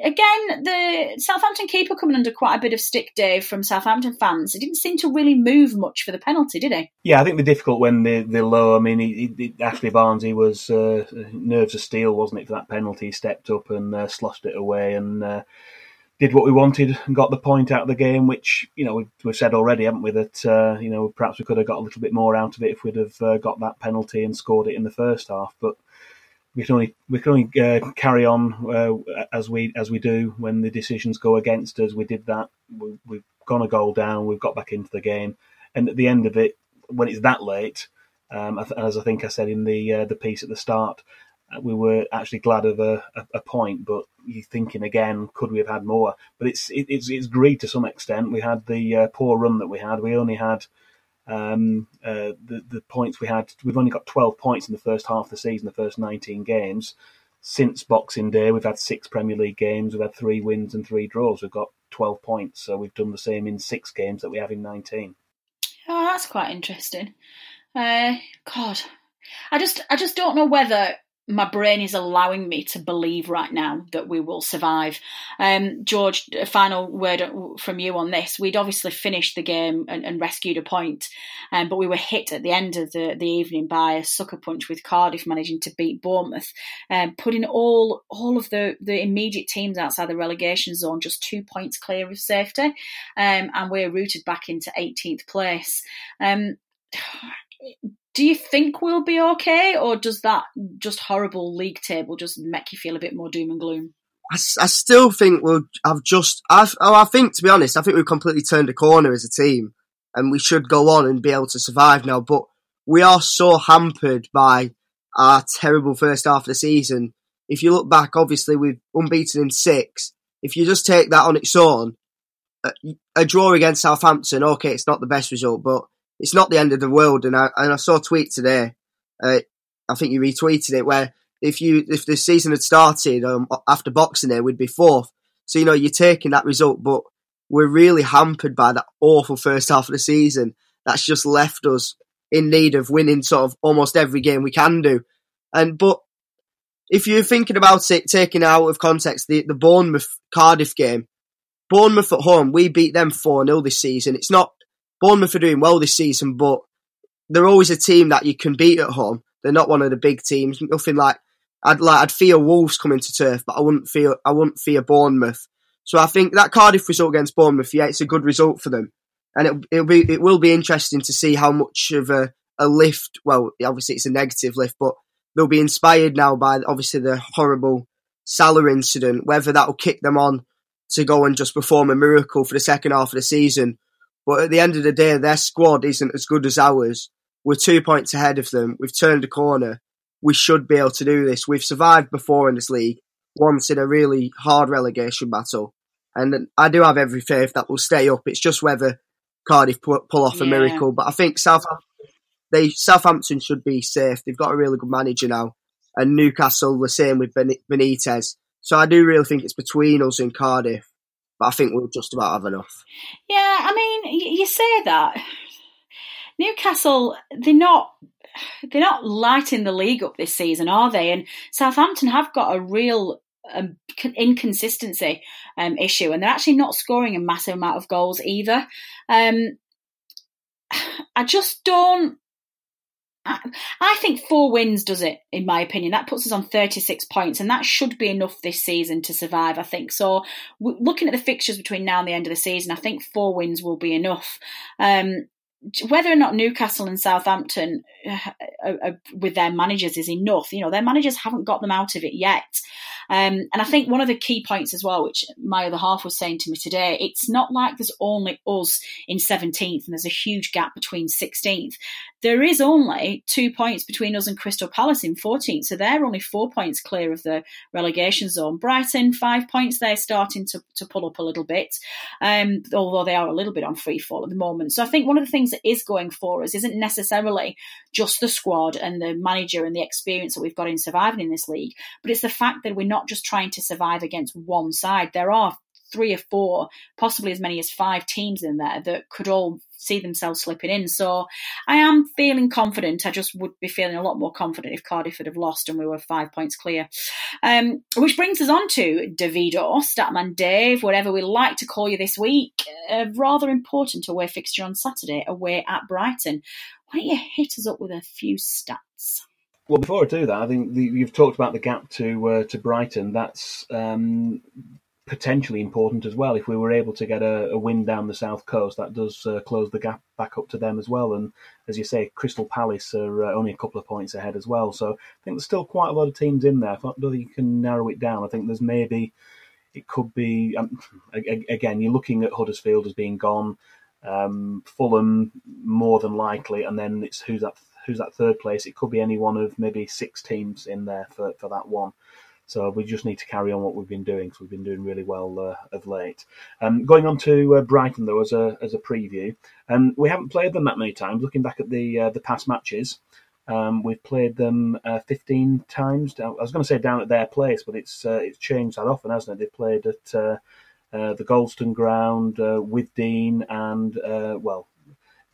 again, the Southampton keeper coming under quite a bit of stick, Dave, from Southampton fans. He didn't seem to really move much for the penalty, did he? Yeah, I think the difficult when the the low. I mean, he, he, Ashley Barnes, he was uh, nerves of steel, wasn't it, for that penalty? He stepped up and uh, sloshed it away and uh, did what we wanted and got the point out of the game, which, you know, we've, we've said already, haven't we, that, uh, you know, perhaps we could have got a little bit more out of it if we'd have uh, got that penalty and scored it in the first half, but We can only we can only uh, carry on uh, as we as we do when the decisions go against us. We did that. We, we've gone a goal down. We've got back into the game, and at the end of it, when it's that late, um, as I think I said in the uh, the piece at the start, we were actually glad of a, a, a point. But you're thinking again, could we have had more? But it's it, it's it's greed to some extent. We had the uh, poor run that we had. We only had. Um, uh, the, the points we had, we've only got twelve points in the first half of the season, the first nineteen games. Since Boxing Day, we've had six Premier League games, we've had three wins and three draws. We've got twelve points, so we've done the same in six games that we have in nineteen. Oh, that's quite interesting. Uh, God, I just, I just don't know whether my brain is allowing me to believe right now that we will survive. Um, George, a final word from you on this. We'd obviously finished the game and, and rescued a point, um, but we were hit at the end of the, the evening by a sucker punch with Cardiff managing to beat Bournemouth, um, putting all all of the, the immediate teams outside the relegation zone just two points clear of safety, um, and we're rooted back into eighteenth place. Um, Do you think we'll be okay, or does that just horrible league table just make you feel a bit more doom and gloom? I, I still think we'll. I've just. I've, oh, I think to be honest, I think we've completely turned a corner as a team, and we should go on and be able to survive now. But we are so hampered by our terrible first half of the season. If you look back, obviously we've unbeaten in six. If you just take that on its own, a, a draw against Southampton, okay, it's not the best result, but. It's not the end of the world, and I and I saw a tweet today. Uh, I think you retweeted it where if you if the season had started um, after Boxing Day, we'd be fourth. So you know you're taking that result, but we're really hampered by that awful first half of the season. That's just left us in need of winning sort of almost every game we can do. And but if you're thinking about it, taking out of context the the Bournemouth Cardiff game, Bournemouth at home, we beat them four nil this season. It's not. Bournemouth are doing well this season, but they're always a team that you can beat at home. They're not one of the big teams. Nothing like I'd like I'd fear Wolves coming to turf, but I wouldn't fear I wouldn't fear Bournemouth. So I think that Cardiff result against Bournemouth, yeah, it's a good result for them, and it it'll be it will be interesting to see how much of a, a lift. Well, obviously it's a negative lift, but they'll be inspired now by obviously the horrible Salah incident. Whether that'll kick them on to go and just perform a miracle for the second half of the season. But at the end of the day, their squad isn't as good as ours. We're two points ahead of them. We've turned a corner. We should be able to do this. We've survived before in this league, once in a really hard relegation battle. And I do have every faith that we'll stay up. It's just whether Cardiff pull, pull off a yeah. miracle. But I think Southampton, they, Southampton should be safe. They've got a really good manager now. And Newcastle, the same with Benitez. So I do really think it's between us and Cardiff. But I think we'll just about have enough. Yeah, I mean, you say that. Newcastle, they're not they're not lighting the league up this season, are they? And Southampton have got a real um, inconsistency um, issue, and they're actually not scoring a massive amount of goals either. Um, I just don't... I think four wins does it, in my opinion. That puts us on thirty-six points, and that should be enough this season to survive, I think. So looking at the fixtures between now and the end of the season, I think four wins will be enough. Um, whether or not Newcastle and Southampton uh, uh, with their managers is enough, you know, their managers haven't got them out of it yet. Um, and I think one of the key points as well, which my other half was saying to me today, it's not like there's only us in seventeenth and there's a huge gap between sixteenth. There is only two points between us and Crystal Palace in fourteenth, so they're only four points clear of the relegation zone. Brighton, five points, they're starting to, to pull up a little bit, um, although they are a little bit on free fall at the moment. So I think one of the things that is going for us isn't necessarily just the squad and the manager and the experience that we've got in surviving in this league, but it's the fact that we're not just trying to survive against one side. There are three or four, possibly as many as five teams in there that could all see themselves slipping in. So I am feeling confident. I just would be feeling a lot more confident if Cardiff would have lost and we were five points clear. Um, which brings us on to Davido, Statman Dave, whatever we like to call you this week. A rather important away fixture on Saturday, away at Brighton. Why don't you hit us up with a few stats? Well, before I do that, I think the, you've talked about the gap to uh, to Brighton. That's um, potentially important as well. If we were able to get a, a win down the south coast, that does uh, close the gap back up to them as well. And as you say, Crystal Palace are uh, only a couple of points ahead as well. So I think there's still quite a lot of teams in there. I don't know that you can narrow it down. I think there's maybe, it could be, um, again, you're looking at Huddersfield as being gone, um, Fulham more than likely, and then it's who's that who's that third place. It could be any one of maybe six teams in there for, for that one. So we just need to carry on what we've been doing, because we've been doing really well uh, of late. Um, going on to uh, Brighton, though, as a as a preview. Um, we haven't played them that many times. Looking back at the uh, the past matches, um, we've played them uh, fifteen times. I was going to say down at their place, but it's uh, it's changed that often, hasn't it? They played at uh, uh, the Goldston Ground uh, with Dean and, uh, well,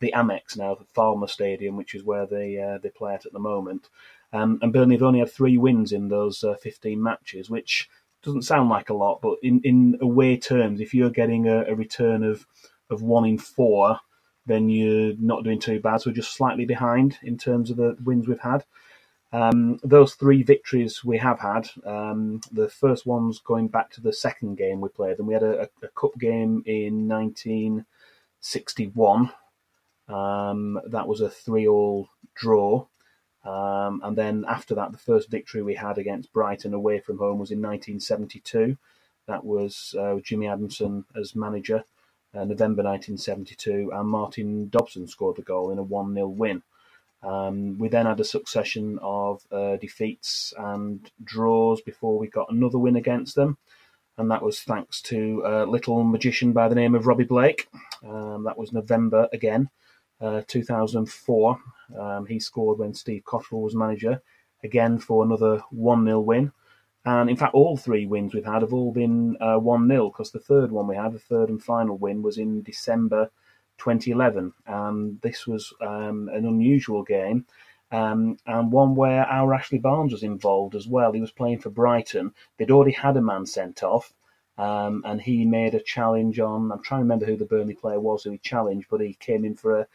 the Amex now, the Falmer Stadium, which is where they uh, they play at at the moment. Um, and Burnley have only had three wins in those uh, fifteen matches, which doesn't sound like a lot, but in, in away terms, if you're getting a, a return of, of one in four, then you're not doing too bad. So we're just slightly behind in terms of the wins we've had. Um, those three victories we have had, um, the first one's going back to the second game we played, and we had a, a cup game in nineteen sixty-one. Um, that was a three-all draw. Um, and then after that, the first victory we had against Brighton away from home was in nineteen seventy-two. That was uh, Jimmy Adamson as manager, uh, November nineteen seventy-two, and Martin Dobson scored the goal in a one-nil win. Um, we then had a succession of uh, defeats and draws before we got another win against them, and that was thanks to a little magician by the name of Robbie Blake. Um, that was November again. Uh, two thousand four, um, he scored when Steve Cotterill was manager, again for another one-nil win. And in fact, all three wins we've had have all been uh, one-nil, because the third one we had, the third and final win, was in December twenty eleven. Um, this was um, an unusual game, um, and one where our Ashley Barnes was involved as well. He was playing for Brighton. They'd already had a man sent off, Um, and he made a challenge on, I'm trying to remember who the Burnley player was who he challenged, but he came in for a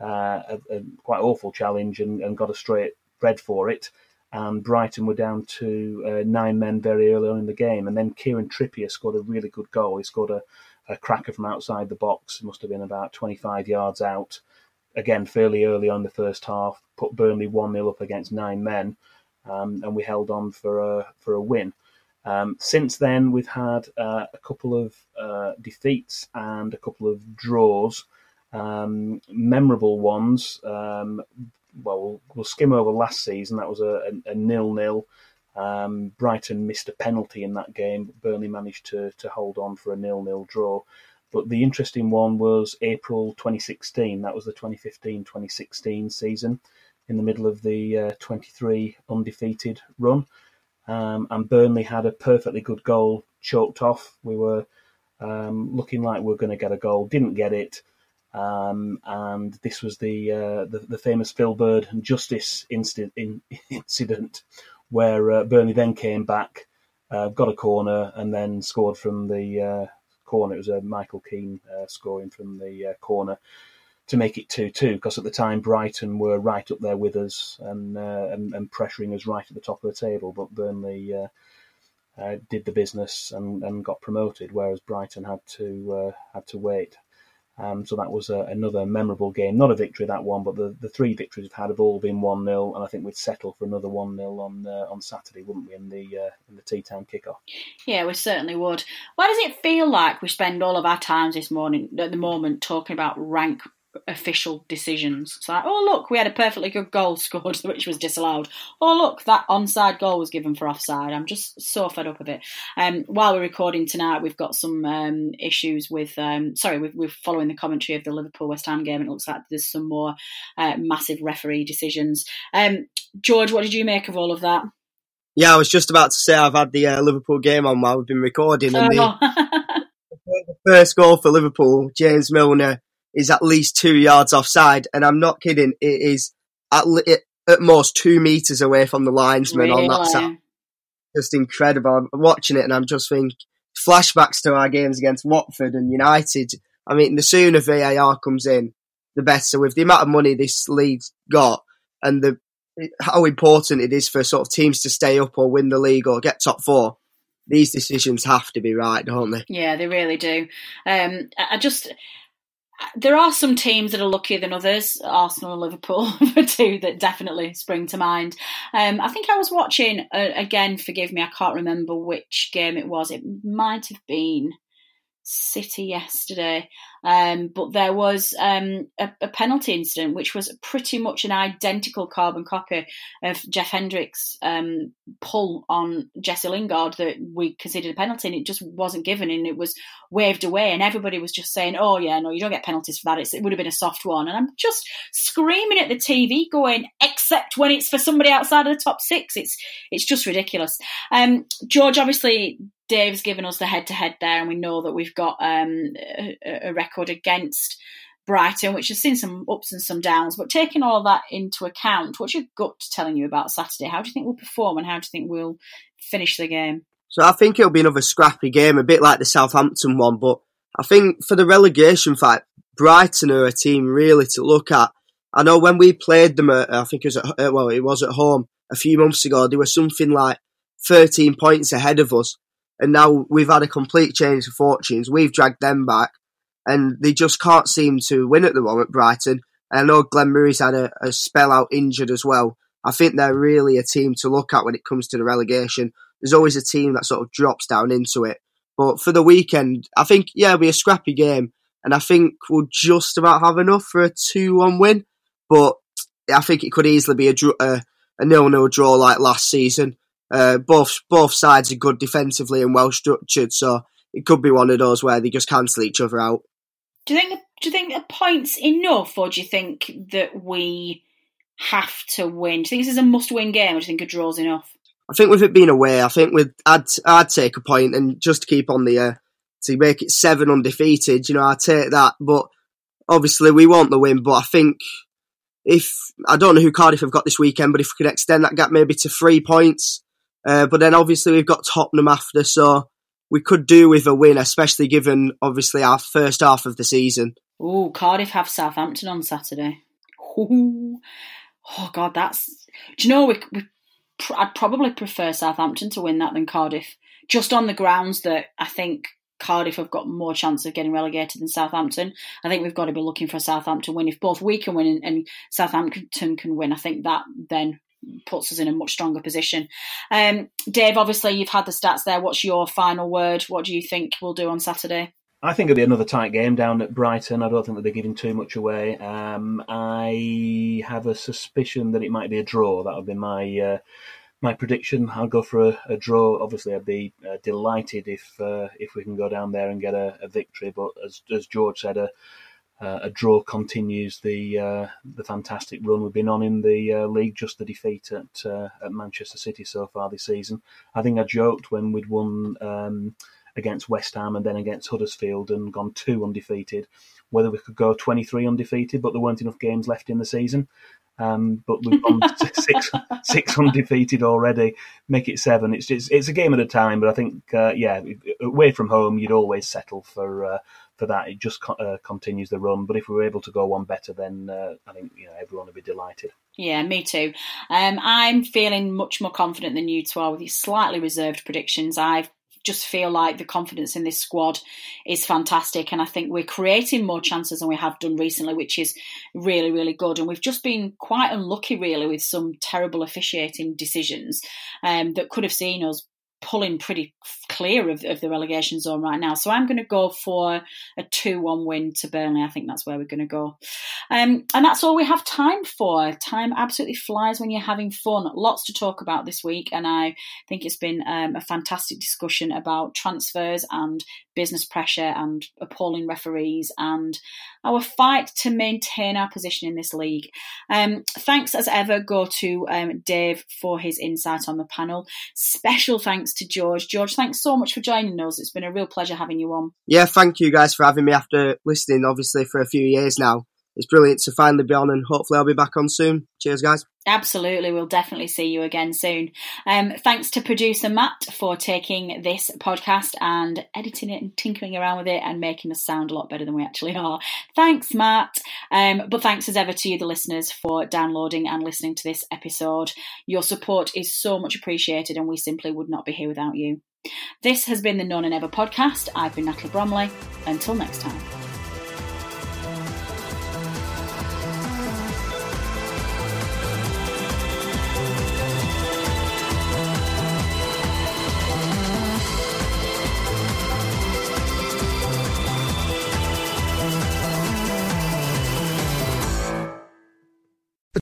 uh, a, a quite awful challenge and, and got a straight red for it. And Brighton were down to uh, nine men very early on in the game. And then Kieran Trippier scored a really good goal. He scored a, a cracker from outside the box. It must have been about twenty-five yards out. Again, fairly early on in the first half, put Burnley one-nil up against nine men. Um, and we held on for a, for a win. Um, since then, we've had uh, a couple of uh, defeats and a couple of draws, um, memorable ones. Um, well, well, we'll skim over last season. That was a, a, a nil-nil. Um, Brighton missed a penalty in that game, but Burnley managed to, to hold on for a nil-nil draw. But the interesting one was April twenty sixteen. That was the twenty fifteen twenty sixteen season, in the middle of the uh, twenty-three undefeated run. Um, and Burnley had a perfectly good goal choked off. We were um, looking like we were going to get a goal, didn't get it. Um, and this was the, uh, the the famous Phil Bird and Justice incident, in, incident where uh, Burnley then came back, uh, got a corner, and then scored from the uh, corner. It was uh, Michael Keane uh, scoring from the uh, corner to make it two-two, because at the time Brighton were right up there with us and, uh, and and pressuring us right at the top of the table. But Burnley uh, uh, did the business and, and got promoted, whereas Brighton had to uh, had to wait. Um, so that was a, another memorable game. Not a victory, that one, but the, the three victories we've had have all been one nil, and I think we'd settle for another one nil on uh, on Saturday, wouldn't we, in the uh, in the tea time kickoff? Yeah, we certainly would. Why does it feel like we spend all of our times this morning, at the moment, talking about rank official decisions? It's like, oh, look, we had a perfectly good goal scored, which was disallowed. Oh, look, that onside goal was given for offside. I'm just so fed up of it. Um, while we're recording tonight, we've got some um, issues with... Um, sorry, we've, we're following the commentary of the Liverpool-West Ham game, and it looks like there's some more uh, massive referee decisions. Um, George, what did you make of all of that? Yeah, I was just about to say I've had the uh, Liverpool game on while we've been recording. And oh. the, the first goal for Liverpool, James Milner, is at least two yards offside, and I'm not kidding, it is at, li- at most two metres away from the linesman really? on that side. Just incredible. I'm watching it and I'm just thinking, flashbacks to our games against Watford and United. I mean, the sooner V A R comes in, the better. With the amount of money this league's got and the how important it is for sort of teams to stay up or win the league or get top four, these decisions have to be right, don't they? Yeah, they really do. Um, I just... There are some teams that are luckier than others. Arsenal and Liverpool are two that definitely spring to mind. Um, I think I was watching, uh, again, forgive me, I can't remember which game it was. It might have been City yesterday. Um, but there was um, a, a penalty incident, which was pretty much an identical carbon copy of Jeff Hendrick's um, pull on Jesse Lingard that we considered a penalty, and it just wasn't given, and it was waved away, and everybody was just saying, oh yeah, no, you don't get penalties for that. It's, it would have been a soft one. And I'm just screaming at the T V going, except when it's for somebody outside of the top six. It's it's just ridiculous. Um, George, obviously, Dave's given us the head-to-head there, and we know that we've got um, a, a record against Brighton, which has seen some ups and some downs. But taking all that into account, what's your gut telling you about Saturday? How do you think we'll perform, and how do you think we'll finish the game? So I think it'll be another scrappy game, a bit like the Southampton one. But I think for the relegation fight, Brighton are a team really to look at. I know when we played them, at, I think it was at, well, it was at home a few months ago, they were something like thirteen points ahead of us, and now we've had a complete change of fortunes. We've dragged them back. And they just can't seem to win at the moment, Brighton. And I know Glenn Murray's had a, a spell out injured as well. I think they're really a team to look at when it comes to the relegation. There's always a team that sort of drops down into it. But for the weekend, I think, yeah, it'll be a scrappy game. And I think we'll just about have enough for a two one win. But I think it could easily be a nil-nil a, a nil-nil draw like last season. Uh, both both sides are good defensively and well structured. So it could be one of those where they just cancel each other out. Do you think? Do you think a point's enough, or do you think that we have to win? Do you think this is a must-win game, or do you think a draw's enough? I think with it being away, I think with I'd I'd take a point and just to keep on the uh, to make it seven undefeated. You know, I'd take that, but obviously we want the win. But I think if I don't know who Cardiff have got this weekend, but if we could extend that gap maybe to three points, uh, but then obviously we've got Tottenham after, so. We could do with a win, especially given, obviously, our first half of the season. Ooh, Cardiff have Southampton on Saturday. Ooh. Oh, God, that's... Do you know, we, we, I'd probably prefer Southampton to win that than Cardiff, just on the grounds that I think Cardiff have got more chance of getting relegated than Southampton. I think we've got to be looking for a Southampton win. If both we can win and, and Southampton can win, I think that then puts us in a much stronger position. Um, Dave, obviously you've had the stats there. What's your final word? What do you think we'll do on Saturday? I think it'll be another tight game down at Brighton. I don't think that they're giving too much away. Um, I have a suspicion that it might be a draw. That would be my uh, my prediction. I'll go for a, a draw. Obviously, I'd be uh, delighted if uh, if we can go down there and get a, a victory. But as as George said, a Uh, a draw continues the uh, the fantastic run we've been on in the uh, league, just the defeat at uh, at Manchester City so far this season. I think I joked when we'd won um, against West Ham and then against Huddersfield and gone two undefeated, whether we could go twenty-three undefeated, but there weren't enough games left in the season. Um, but we've gone six, six undefeated already, make it seven. It's just, it's a game at a time, but I think, uh, yeah, away from home, you'd always settle for... Uh, For that, it just uh, continues the run. But if we were able to go one better, then uh, I think you know everyone would be delighted. Yeah, me too. Um, I'm feeling much more confident than you two are with your slightly reserved predictions. I've just feel like the confidence in this squad is fantastic. And I think we're creating more chances than we have done recently, which is really, really good. And we've just been quite unlucky, really, with some terrible officiating decisions um, that could have seen us pulling pretty clear of, of the relegation zone right now. So I'm going to go for a two one win to Burnley. I think that's where we're going to go. Um, and that's all we have time for. Time absolutely flies when you're having fun. Lots to talk about this week. And I think it's been um, a fantastic discussion about transfers and business pressure and appalling referees and our fight to maintain our position in this league. Um, thanks as ever go to um, Dave for his insight on the panel. Special thanks to George. George, thanks so much for joining us. It's been a real pleasure having you on. Yeah, thank you guys for having me after listening, obviously, for a few years now. It's brilliant to finally be on, and hopefully I'll be back on soon. Cheers, guys. Absolutely. We'll definitely see you again soon. Um, thanks to producer Matt for taking this podcast and editing it and tinkering around with it and making us sound a lot better than we actually are. Thanks, Matt. Um, but thanks as ever to you, the listeners, for downloading and listening to this episode. Your support is so much appreciated, and we simply would not be here without you. This has been the None and Ever podcast. I've been Natalie Bromley. Until next time.